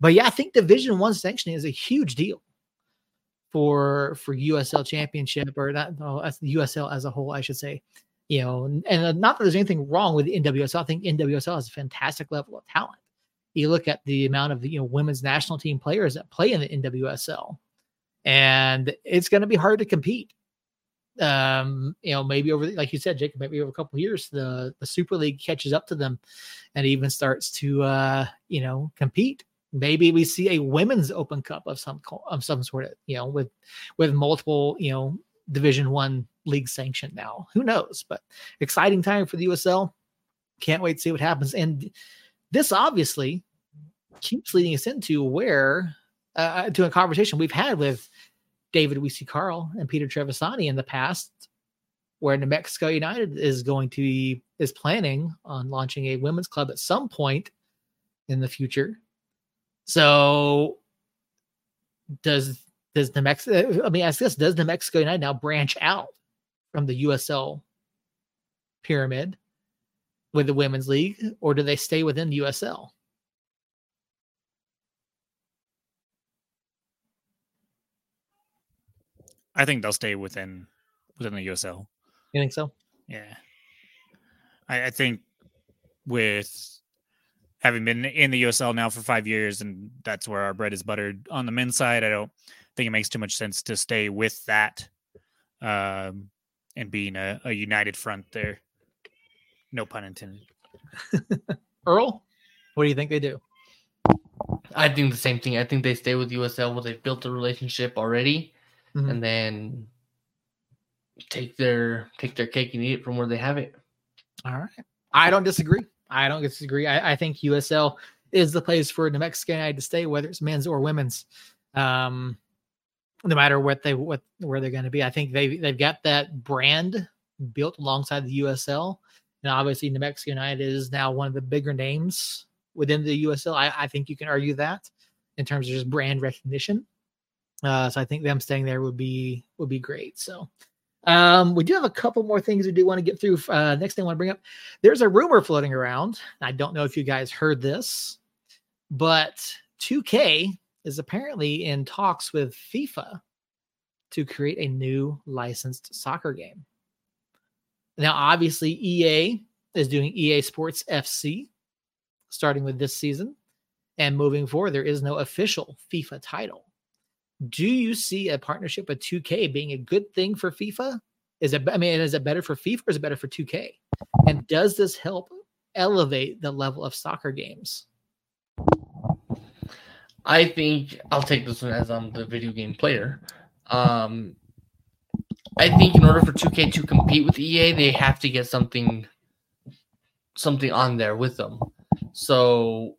But yeah, I think Division One sanctioning is a huge deal for for U S L championship, or not, no, U S L as a whole, I should say. You know, and not that there's anything wrong with N W S L. I think N W S L has a fantastic level of talent. You look at the amount of, you know, women's national team players that play in the N W S L, and it's going to be hard to compete. Um, you know, maybe over, like you said, Jacob, maybe over a couple of years, the the Super League catches up to them, and even starts to uh, you know, compete. Maybe we see a women's Open Cup of some of some sort of, you know, with with multiple, you know, Division One league sanctioned now. Who knows? But exciting time for the U S L. Can't wait to see what happens. And this obviously keeps leading us into where uh, to a conversation we've had with David Weesey Carl and Peter Trevisani in the past, where New Mexico United is going to be, is planning on launching a women's club at some point in the future. So does, does New Mexico, let me ask this, does New Mexico United now branch out from the U S L pyramid with the women's league, or do they stay within U S L? I think they'll stay within, within the U S L. You think so? Yeah. I, I think with having been in the U S L now for five years, and that's where our bread is buttered on the men's side, I don't think it makes too much sense to stay with that um, and being a, a united front there. No pun intended. Earl, what do you think they do? I think the same thing. I think they stay with U S L where they've built a relationship already, mm-hmm. and then take their take their cake and eat it from where they have it. All right. I don't disagree. I don't disagree. I, I think U S L is the place for New Mexico United to stay, whether it's men's or women's, um, no matter what they what where they're going to be. I think they they've got that brand built alongside the U S L, and obviously New Mexico United is now one of the bigger names within the U S L. I, I think you can argue that in terms of just brand recognition. Uh, so I think them staying there would be would be great. So. Um, we do have a couple more things we do want to get through. Uh, next thing I want to bring up, there's a rumor floating around. I don't know if you guys heard this, but two K is apparently in talks with FIFA to create a new licensed soccer game. Now, obviously, E A is doing E A Sports F C starting with this season, and moving forward, there is no official FIFA title. Do you see a partnership with two K being a good thing for FIFA? Is it, I mean, is it better for FIFA or is it better for two K? And does this help elevate the level of soccer games? I think I'll take this one as I'm the video game player. Um, I think in order for two K to compete with E A, they have to get something, something on there with them. So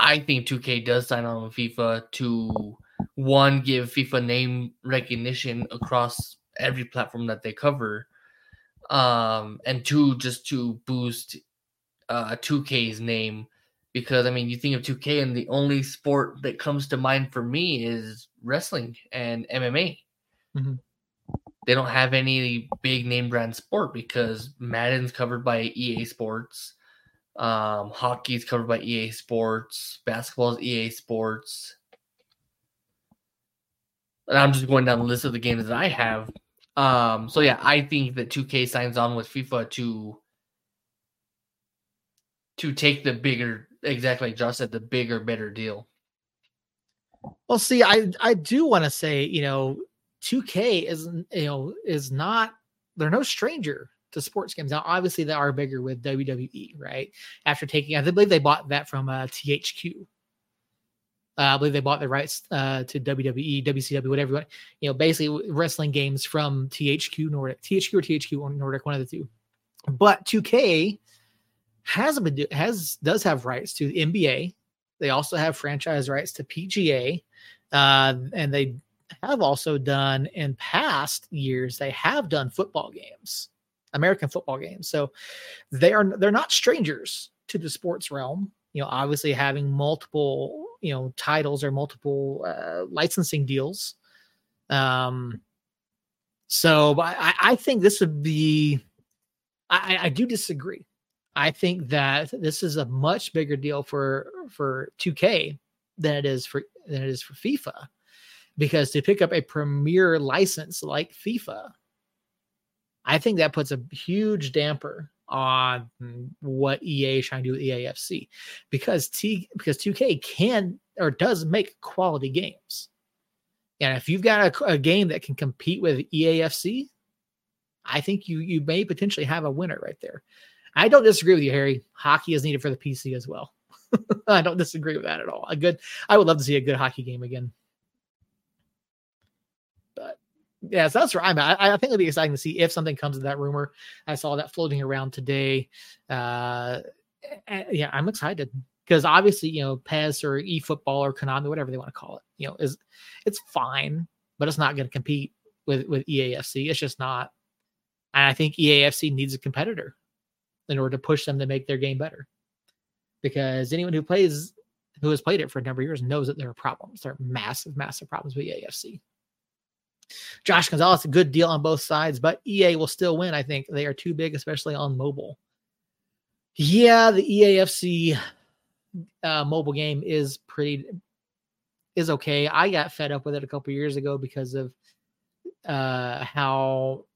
I think two K does sign on with FIFA to, one, give FIFA name recognition across every platform that they cover, um, and two, just to boost uh, two K's name. Because, I mean, you think of two K, and the only sport that comes to mind for me is wrestling and M M A. Mm-hmm. They don't have any big name brand sport because Madden's covered by E A Sports, um, hockey's covered by E A Sports, basketball's E A Sports. And I'm just going down the list of the games that I have. Um, so yeah, I think that two K signs on with FIFA to to take the bigger, exactly like Josh said, the bigger, better deal. Well, see, I I do want to say, you know, two K is, you know, is not, they're no stranger to sports games. Now, obviously they are bigger with W W E, right? After taking, I believe they bought that from uh, T H Q. Uh, I believe they bought the rights uh, to W W E, W C W, whatever, you know, basically wrestling games from T H Q Nordic, T H Q or T H Q Nordic, one of the two. But two K has been has does have rights to the N B A. They also have franchise rights to P G A, uh, and they have also done in past years, they have done football games, American football games. So they are, they're not strangers to the sports realm. You know, obviously having multiple, you know, titles or multiple uh, licensing deals. Um, so I, I think this would be, I, I do disagree. I think that this is a much bigger deal for, for two K than it is for, than it is for FIFA, because to pick up a premier license like FIFA, I think that puts a huge damper on what E A is trying to do with E A F C, because T because two K can or does make quality games, and if you've got a, a game that can compete with E A F C, I think you you may potentially have a winner right there. I don't disagree with you, Harry. Hockey is needed for the P C as well. I don't disagree with that at all. A good, I would love to see a good hockey game again. But yeah, so that's where I'm at. I, I think it'll be exciting to see if something comes of that rumor. I saw that floating around today. Uh, yeah, I'm excited because obviously, you know, P E S or eFootball or Konami, whatever they want to call it, you know, is it's fine, but it's not going to compete with, with E A F C. It's just not. And I think E A F C needs a competitor in order to push them to make their game better, because anyone who plays, who has played it for a number of years knows that there are problems. There are massive, massive problems with E A F C. Josh Gonzalez, a good deal on both sides, but E A will still win. I think they are too big, especially on mobile. Yeah. The E A F C uh, mobile game is pretty, is okay. I got fed up with it a couple years ago because of uh, how,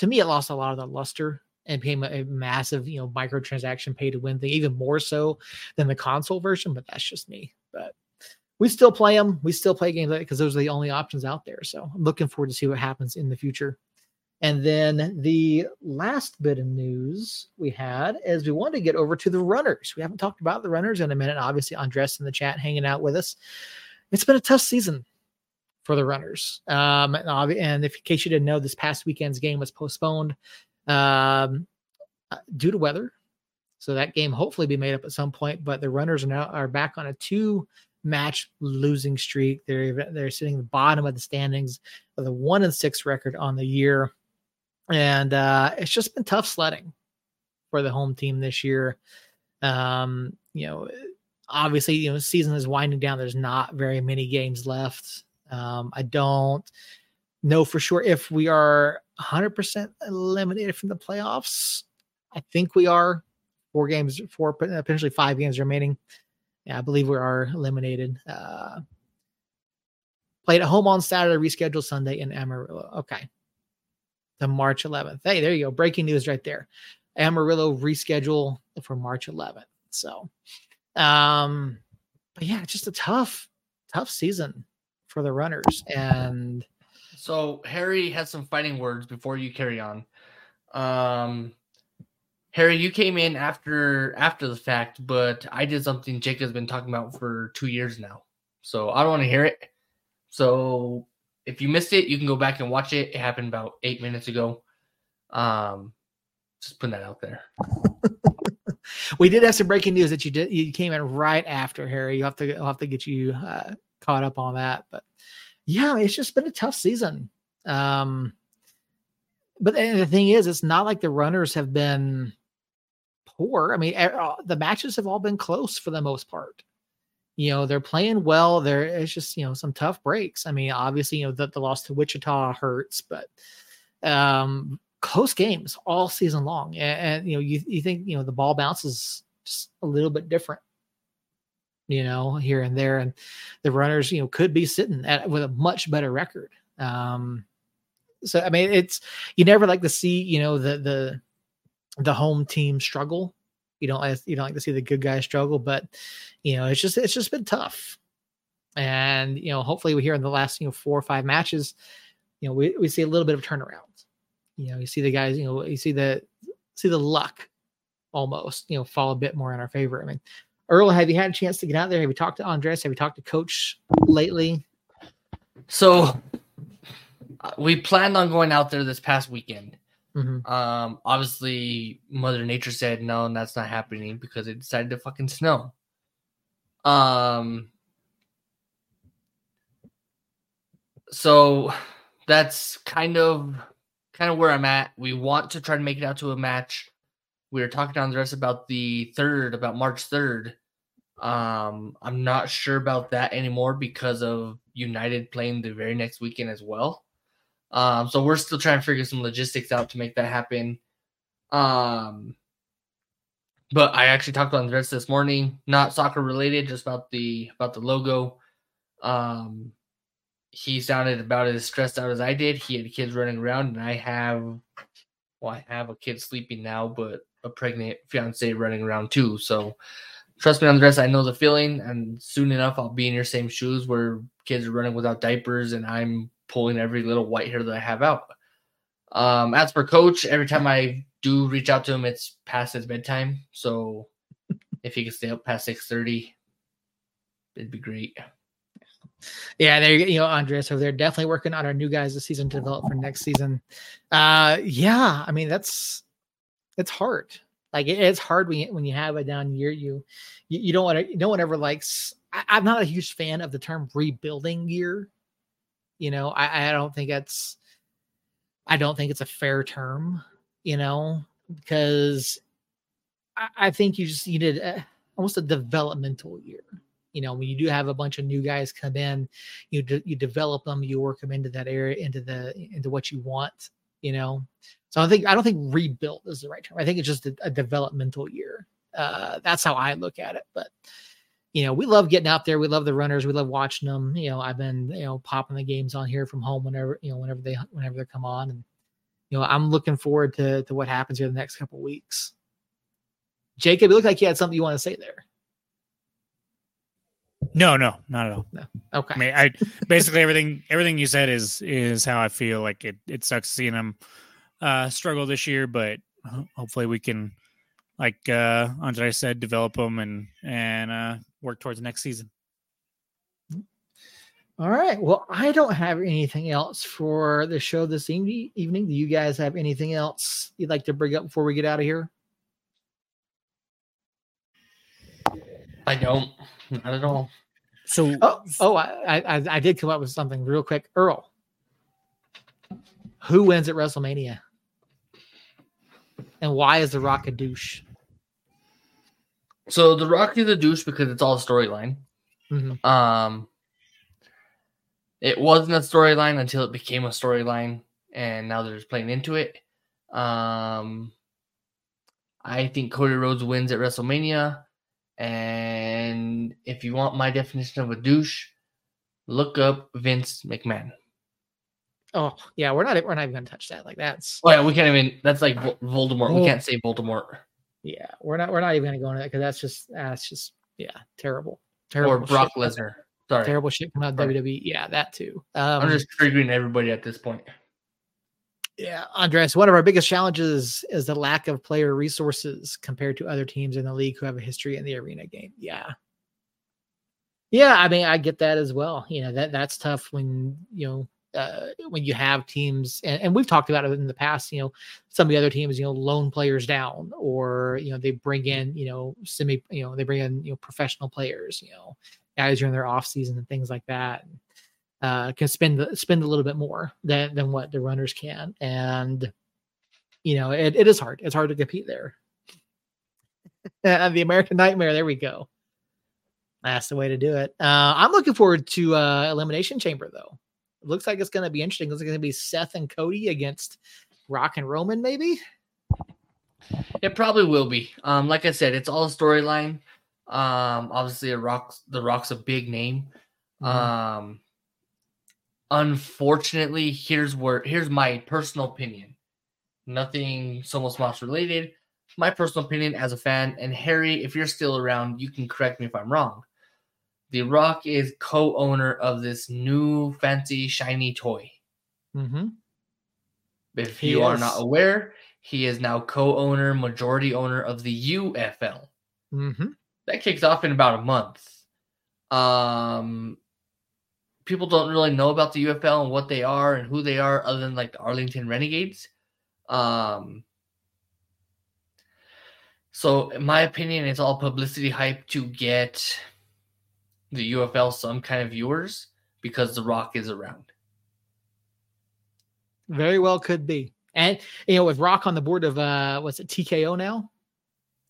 to me, it lost a lot of the luster and became a massive, you know, microtransaction pay to win thing, even more so than the console version. But that's just me. But we still play them. We still play games like that because those are the only options out there. So I'm looking forward to see what happens in the future. And then the last bit of news we had is we wanted to get over to the Runners. We haven't talked about the Runners in a minute. Obviously, Andres in the chat hanging out with us. It's been a tough season for the Runners. Um, and if, in case you didn't know, this past weekend's game was postponed um due to weather, so that game hopefully be made up at some point. But the Runners are now are back on a two match losing streak. They're they're sitting at the bottom of the standings with a one and six record on the year, and uh it's just been tough sledding for the home team this year. Um you know obviously, you know season is winding down, there's not very many games left. um I don't know for sure if we are one hundred percent eliminated from the playoffs. I think we are. Four games, four potentially five games remaining. Yeah, I believe we are eliminated. Uh, played at home on Saturday, rescheduled Sunday in Amarillo. Okay, the March eleventh. Hey, there you go. Breaking news right there. Amarillo reschedule for March eleventh. So, um, but yeah, just a tough, tough season for the Runners. And so Harry has some fighting words before you carry on. Um, Harry, you came in after after the fact, but I did something Jacob's been talking about for two years now. So I don't want to hear it. So if you missed it, you can go back and watch it. It happened about eight minutes ago. Um, just putting that out there. We did have some breaking news that you did. You came in right after, Harry. You have to I'll have to get you uh, caught up on that, but. Yeah, it's just been a tough season. Um, but the thing is, it's not like the Runners have been poor. I mean, the matches have all been close for the most part. You know, they're playing well. There, it's just, you know, some tough breaks. I mean, obviously, you know, the, the loss to Wichita hurts, but um, close games all season long. And, and you know, you, you think, you know, the ball bounces just a little bit different, you know, here and there. And the Runners, you know, could be sitting at with a much better record. Um, So, I mean, it's, you never like to see, you know, the, the, the home team struggle. You don't, you don't like to see the good guys struggle, but you know, it's just, it's just been tough. And, you know, hopefully we hear in the last, you know, four or five matches, you know, we, we see a little bit of turnaround. You know, you see the guys, you know, you see the, see the luck almost, you know, fall a bit more in our favor. I mean, Earl, have you had a chance to get out there? Have you talked to Andres? Have you talked to Coach lately? So we planned on going out there this past weekend. Mm-hmm. Um, obviously, Mother Nature said no, and that's not happening because it decided to fucking snow. Um, so that's kind of kind of where I'm at. We want to try to make it out to a match. We were talking to Andres about the third, about March third. Um, I'm not sure about that anymore because of United playing the very next weekend as well. Um, so we're still trying to figure some logistics out to make that happen. Um, but I actually talked to Andres this morning, not soccer related, just about the, about the logo. Um, he sounded about as stressed out as I did. He had kids running around, and I have, well, I have a kid sleeping now, but a pregnant fiance running around too. So trust me, Andres, I know the feeling, and soon enough, I'll be in your same shoes where kids are running without diapers and I'm pulling every little white hair that I have out. Um, as for Coach, every time I do reach out to him, it's past his bedtime. So if he could stay up past six thirty, it'd be great. Yeah, there you go, Andres over there. Definitely working on our new guys this season to develop for next season. Uh, yeah, I mean, that's it's hard. Like, it, it's hard when you, when you have a down year. You you, you don't want to – no one ever likes – I'm not a huge fan of the term rebuilding year. You know, I, I don't think that's, I don't think it's a fair term, you know, because I, I think you just needed a, almost a developmental year. You know, when you do have a bunch of new guys come in, you de- you develop them, you work them into that area, into the, into what you want, you know? So I think, I don't think rebuild is the right term. I think it's just a, a developmental year. Uh, that's how I look at it. But you know, we love getting out there. We love the runners. We love watching them. You know, I've been, you know, popping the games on here from home whenever, you know, whenever they, whenever they come on. And, you know, I'm looking forward to to what happens here the next couple of weeks. Jacob, it looked like you had something you want to say there. No, no, not at all. No. Okay. I mean, I basically everything, everything you said is, is how I feel. Like it, it sucks seeing them uh, struggle this year, but hopefully we can, like uh, Andre said, develop them and, and, uh, work towards next season. All right. Well, I don't have anything else for the show this evening. Evening, do you guys have anything else you'd like to bring up before we get out of here? I don't. Not at all. So, oh, oh I, I, I did come up with something real quick. Earl, who wins at WrestleMania? And why is The Rock a douche? So The Rock is a douche because it's all storyline. Mm-hmm. Um, it wasn't a storyline until it became a storyline, and now they're just playing into it. Um, I think Cody Rhodes wins at WrestleMania, and if you want my definition of a douche, look up Vince McMahon. Oh yeah, we're not we're not even gonna touch that. Like that's. Oh yeah, we can't even. That's like Voldemort. Oh. We can't say Voldemort. Yeah, we're not we're not even gonna go into that because that's just that's just yeah terrible. Terrible. Or Brock Lesnar. Sorry. Terrible shit coming out of W W E. Yeah, that too. Um, I'm just triggering everybody at this point. Yeah, Andres, one of our biggest challenges is the lack of player resources compared to other teams in the league who have a history in the arena game. Yeah. Yeah, I mean, I get that as well. You know, that that's tough when you know. Uh, when you have teams, and, and we've talked about it in the past, you know, some of the other teams, you know, loan players down, or you know, they bring in, you know, semi, you know, they bring in, you know, professional players, you know, guys during their off season and things like that, uh, can spend spend a little bit more than than what the runners can, and you know, it it is hard. It's hard to compete there. The American Nightmare. There we go. That's the way to do it. Uh, I'm looking forward to uh, Elimination Chamber though. Looks like it's going to be interesting. It's going to be Seth and Cody against Rock and Roman, maybe? It probably will be. Um, like I said, it's all storyline. Um, obviously, a Rock, the Rock's a big name. Mm-hmm. Um, Unfortunately, here's where here's my personal opinion. Nothing Somos Moss related. My personal opinion as a fan, and Harry, if you're still around, you can correct me if I'm wrong. The Rock is co-owner of this new fancy shiny toy. Mm-hmm. If you are not aware, he is now co-owner, majority owner of the U F L. Mm-hmm. That kicks off in about a month. Um, people don't really know about the U F L and what they are and who they are, other than like the Arlington Renegades. Um, so in my opinion, it's all publicity hype to get the U F L some kind of viewers because The Rock is around. Very well could be. And, you know, with Rock on the board of, uh, what's it, T K O now?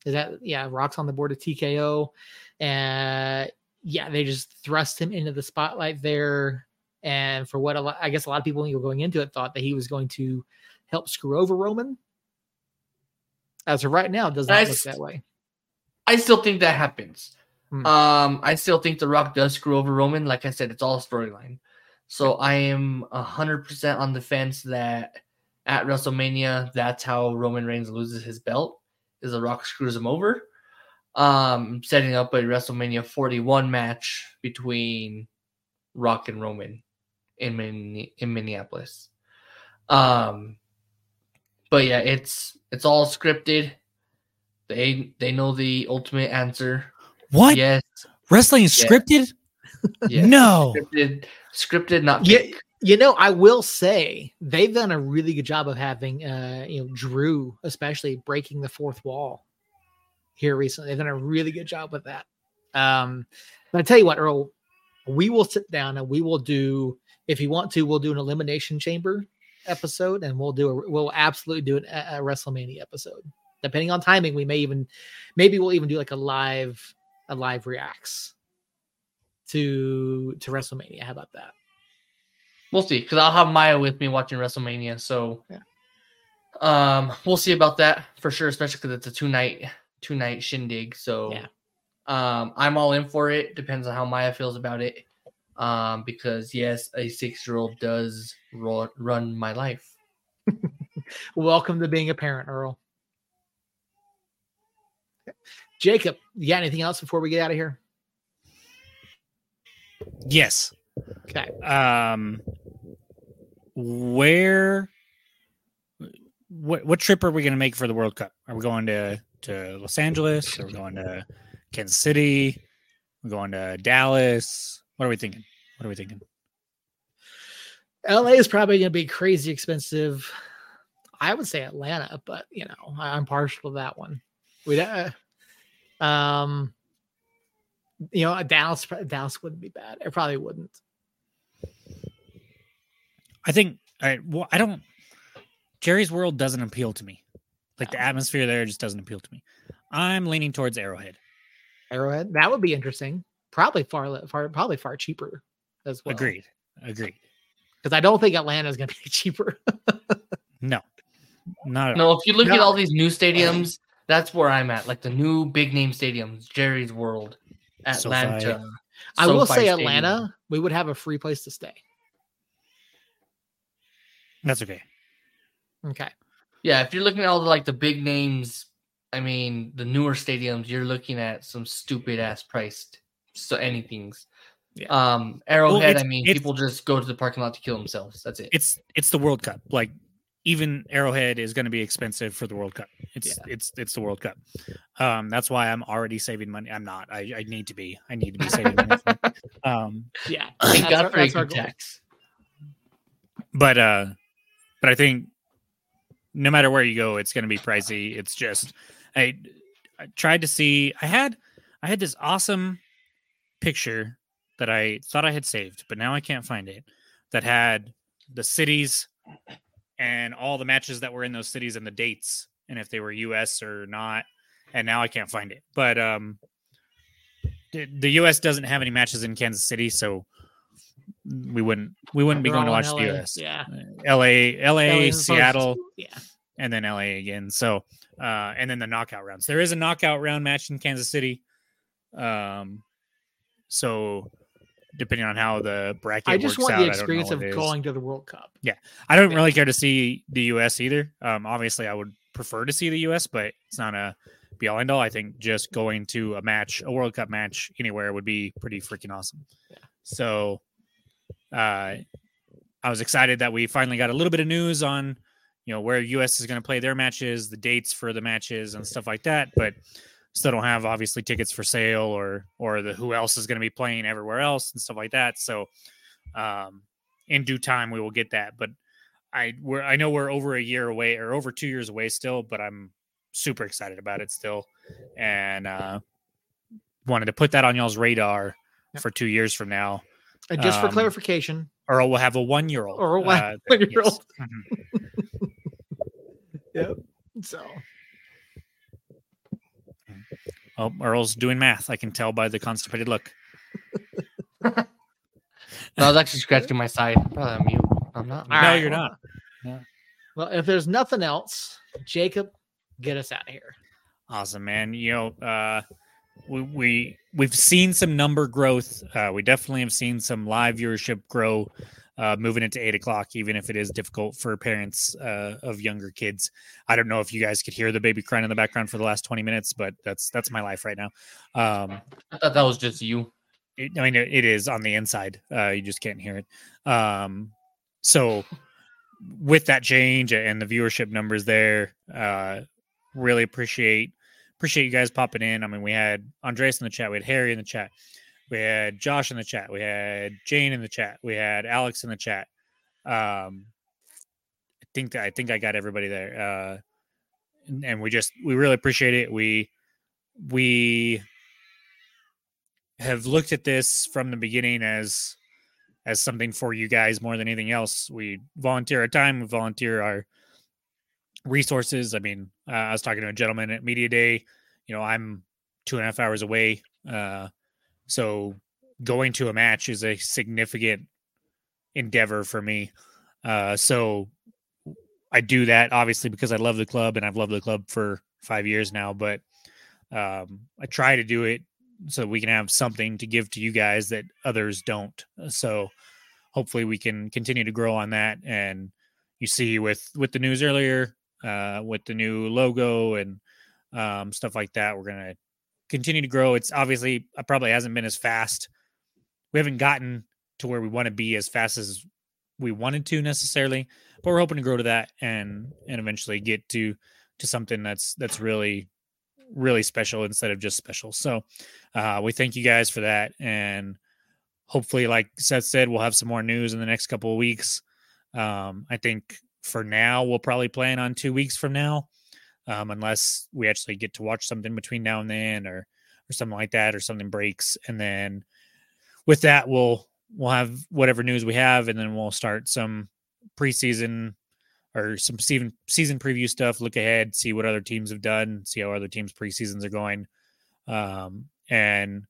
Is that, yeah, Rock's on the board of T K O. And, uh, yeah, they just thrust him into the spotlight there. And for what a lot, I guess a lot of people when you were going into it thought that he was going to help screw over Roman. As of right now, it does not I look st- that way. I still think that happens. Hmm. Um, I still think The Rock does screw over Roman. Like I said, it's all storyline. So I am one hundred percent on the fence that at WrestleMania, that's how Roman Reigns loses his belt, is The Rock screws him over. Um, setting up a WrestleMania forty-one match between Rock and Roman in Min- in Minneapolis. Um, but yeah, it's it's all scripted. They they know the ultimate answer. What? Yes, wrestling is yes. scripted. Yes. No, scripted, scripted, not fake. You, you know, I will say they've done a really good job of having uh, you know, Drew especially breaking the fourth wall. Here recently, they've done a really good job with that. Um, but I tell you what, Earl, we will sit down and we will do, if you want to, we'll do an Elimination Chamber episode, and we'll do a, we'll absolutely do an, a WrestleMania episode. Depending on timing, we may even, maybe we'll even do like a live, a live reacts to to WrestleMania. How about that? We'll see, because I'll have Maya with me watching WrestleMania, so yeah. um, we'll see about that for sure, especially because it's a two night. Two night shindig, so yeah. um, I'm all in for it. Depends on how Maya feels about it, um, because yes, a six year old does ro- run my life. Welcome to being a parent, Earl. Jacob, you got anything else before we get out of here? Yes. Okay. Um, where? What what trip are we going to make for the World Cup? Are we going to? To Los Angeles, or we're going to Kansas City, we're going to Dallas. What are we thinking? What are we thinking? L A is probably going to be crazy expensive. I would say Atlanta, but you know, I'm partial to that one. We, uh, um, you know, Dallas, Dallas wouldn't be bad. It probably wouldn't. I think. I well, I don't. Jerry's World doesn't appeal to me. Like the atmosphere there just doesn't appeal to me. I'm leaning towards Arrowhead. Arrowhead, that would be interesting. Probably far, far, probably far cheaper as well. Agreed, agreed. Because I don't think Atlanta is going to be cheaper. No, not at no. All. If you look no. at all these new stadiums, that's where I'm at. Like the new big name stadiums, Jerry's World, Atlanta. So I will so say Stadium. Atlanta, we would have a free place to stay. That's okay. Okay. Yeah, if you're looking at all the like the big names, I mean the newer stadiums, you're looking at some stupid ass priced so anything's. Yeah. Um, Arrowhead, well, I mean people just go to the parking lot to kill themselves. That's it. It's it's the World Cup. Like even Arrowhead is going to be expensive for the World Cup. It's yeah. it's it's the World Cup. Um, that's why I'm already saving money. I'm not. I, I need to be. I need to be saving money. Um, yeah. Thank God for income tax. But uh, but I think. No matter where you go, it's going to be pricey. It's just, I, I tried to see, I had, I had this awesome picture that I thought I had saved, but now I can't find it. That had the cities and all the matches that were in those cities and the dates and if they were U S or not. And now I can't find it, but um, the U S doesn't have any matches in Kansas City. So we wouldn't, we wouldn't They're be going to watch L A. The U S. Yeah. L A, L A, L A Seattle. To, yeah. And then L A again. So, uh, and then the knockout rounds. There is a knockout round match in Kansas City. Um, so depending on how the bracket works out. I just want out, the experience of going to the World Cup. Yeah. I don't really care to see the U S either. Um, obviously, I would prefer to see the U S, but it's not a be-all end-all. I think just going to a match, a World Cup match anywhere would be pretty freaking awesome. Yeah. So uh, I was excited that we finally got a little bit of news on, you know, where U S is going to play their matches, the dates for the matches and stuff like that. But still don't have obviously tickets for sale or, or the, who else is going to be playing everywhere else and stuff like that. So um, in due time, we will get that, but I we're, I know we're over a year away or over two years away still, but I'm super excited about it still. And uh, wanted to put that on y'all's radar yep. for two years from now. And just um, for clarification, or we'll have a one-year-old or a one-year-old. Uh, yes. Yep. So, oh, Earl's doing math. I can tell by the constipated look. No, I was actually scratching my side. Oh, I'm you. I'm not. No, right, you're well, not. Yeah. Well, if there's nothing else, Jacob, get us out of here. Awesome, man. You know, uh, we, we we've seen some number growth. Uh, we definitely have seen some live viewership grow. Uh, moving into eight o'clock, even if it is difficult for parents uh, of younger kids. I don't know if you guys could hear the baby crying in the background for the last twenty minutes, but that's that's my life right now. Um, I thought that was just you. It, I mean, it, it is on the inside. Uh, you just can't hear it. Um, so with that change and the viewership numbers there, uh, really appreciate appreciate you guys popping in. I mean, we had Andres in the chat. We had Harry in the chat. We had Josh in the chat. We had Jane in the chat. We had Alex in the chat. Um, I think I think I got everybody there. Uh, and, and we just we really appreciate it. We we have looked at this from the beginning as as something for you guys more than anything else. We volunteer our time. We volunteer our resources. I mean, uh, I was talking to a gentleman at Media Day. You know, I'm two and a half hours away. Uh, So going to a match is a significant endeavor for me. Uh, so I do that obviously because I love the club and I've loved the club for five years now, but um, I try to do it so we can have something to give to you guys that others don't. So hopefully we can continue to grow on that. And you see with, with the news earlier, uh, with the new logo and um, stuff like that, we're going to continue to grow. It's obviously it probably hasn't been as fast. We haven't gotten to where we want to be as fast as we wanted to necessarily, but we're hoping to grow to that and, and eventually get to, to something that's, that's really, really special instead of just special. So uh, we thank you guys for that. And hopefully, like Seth said, we'll have some more news in the next couple of weeks. Um, I think for now, we'll probably plan on two weeks from now. Um, unless we actually get to watch something between now and then, or, or something like that, or something breaks. And then with that, we'll, we'll have whatever news we have, and then we'll start some preseason or some season, season preview stuff, look ahead, see what other teams have done, see how other teams' preseasons are going. Um, and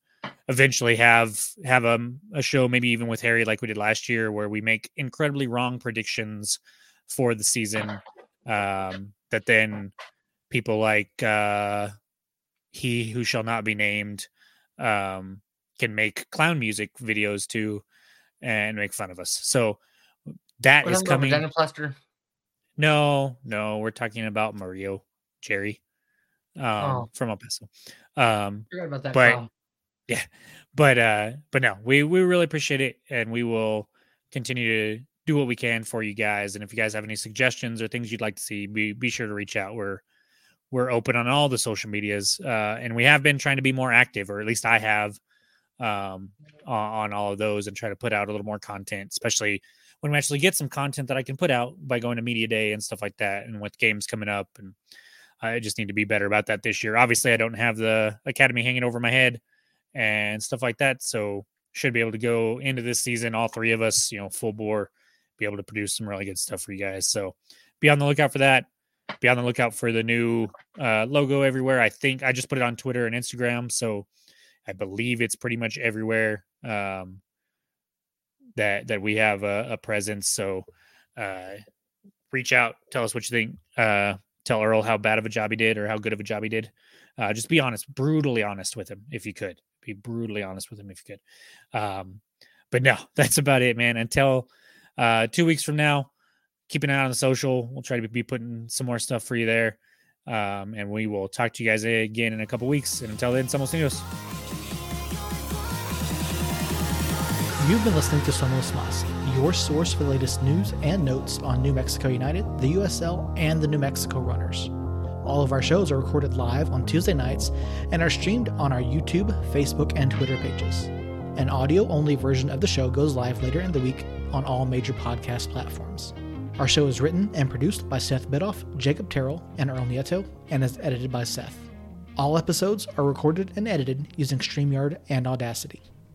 eventually have, have a, a show, maybe even with Harry, like we did last year, where we make incredibly wrong predictions for the season. Um, that then, people like uh, he who shall not be named um, can make clown music videos too and make fun of us. So that we're is coming. No, no, we're talking about Mario Jerry um, oh. from El Paso. Um, I forgot about that. But call. yeah, but uh, but no, we we really appreciate it, and we will continue to do what we can for you guys. And if you guys have any suggestions or things you'd like to see, be be sure to reach out. We're We're open on all the social medias, uh, and we have been trying to be more active, or at least I have, um, on, on all of those, and try to put out a little more content, especially when we actually get some content that I can put out by going to Media Day and stuff like that, and with games coming up. And I just need to be better about that this year. Obviously, I don't have the academy hanging over my head and stuff like that, so should be able to go into this season, all three of us, you know, full bore, be able to produce some really good stuff for you guys. So be on the lookout for that. Be on the lookout for the new uh, logo everywhere. I think I just put it on Twitter and Instagram, so I believe it's pretty much everywhere um, that that we have a, a presence. So uh, reach out, tell us what you think. Uh, tell Earl how bad of a job he did or how good of a job he did. Uh, just be honest, brutally honest with him if you could. Be brutally honest with him if you could. Um, But no, that's about it, man. Until uh, two weeks from now, keep an eye on the social. We'll try to be putting some more stuff for you there. Um, and we will talk to you guys again in a couple weeks. And until then, Somos Niños. You've been listening to Somos Moss, your source for the latest news and notes on New Mexico United, the U S L, and the New Mexico Runners. All of our shows are recorded live on Tuesday nights and are streamed on our YouTube, Facebook, and Twitter pages. An audio-only version of the show goes live later in the week on all major podcast platforms. Our show is written and produced by Seth Bitoff, Jacob Turrell, and Earl Nieto, and is edited by Seth. All episodes are recorded and edited using StreamYard and Audacity.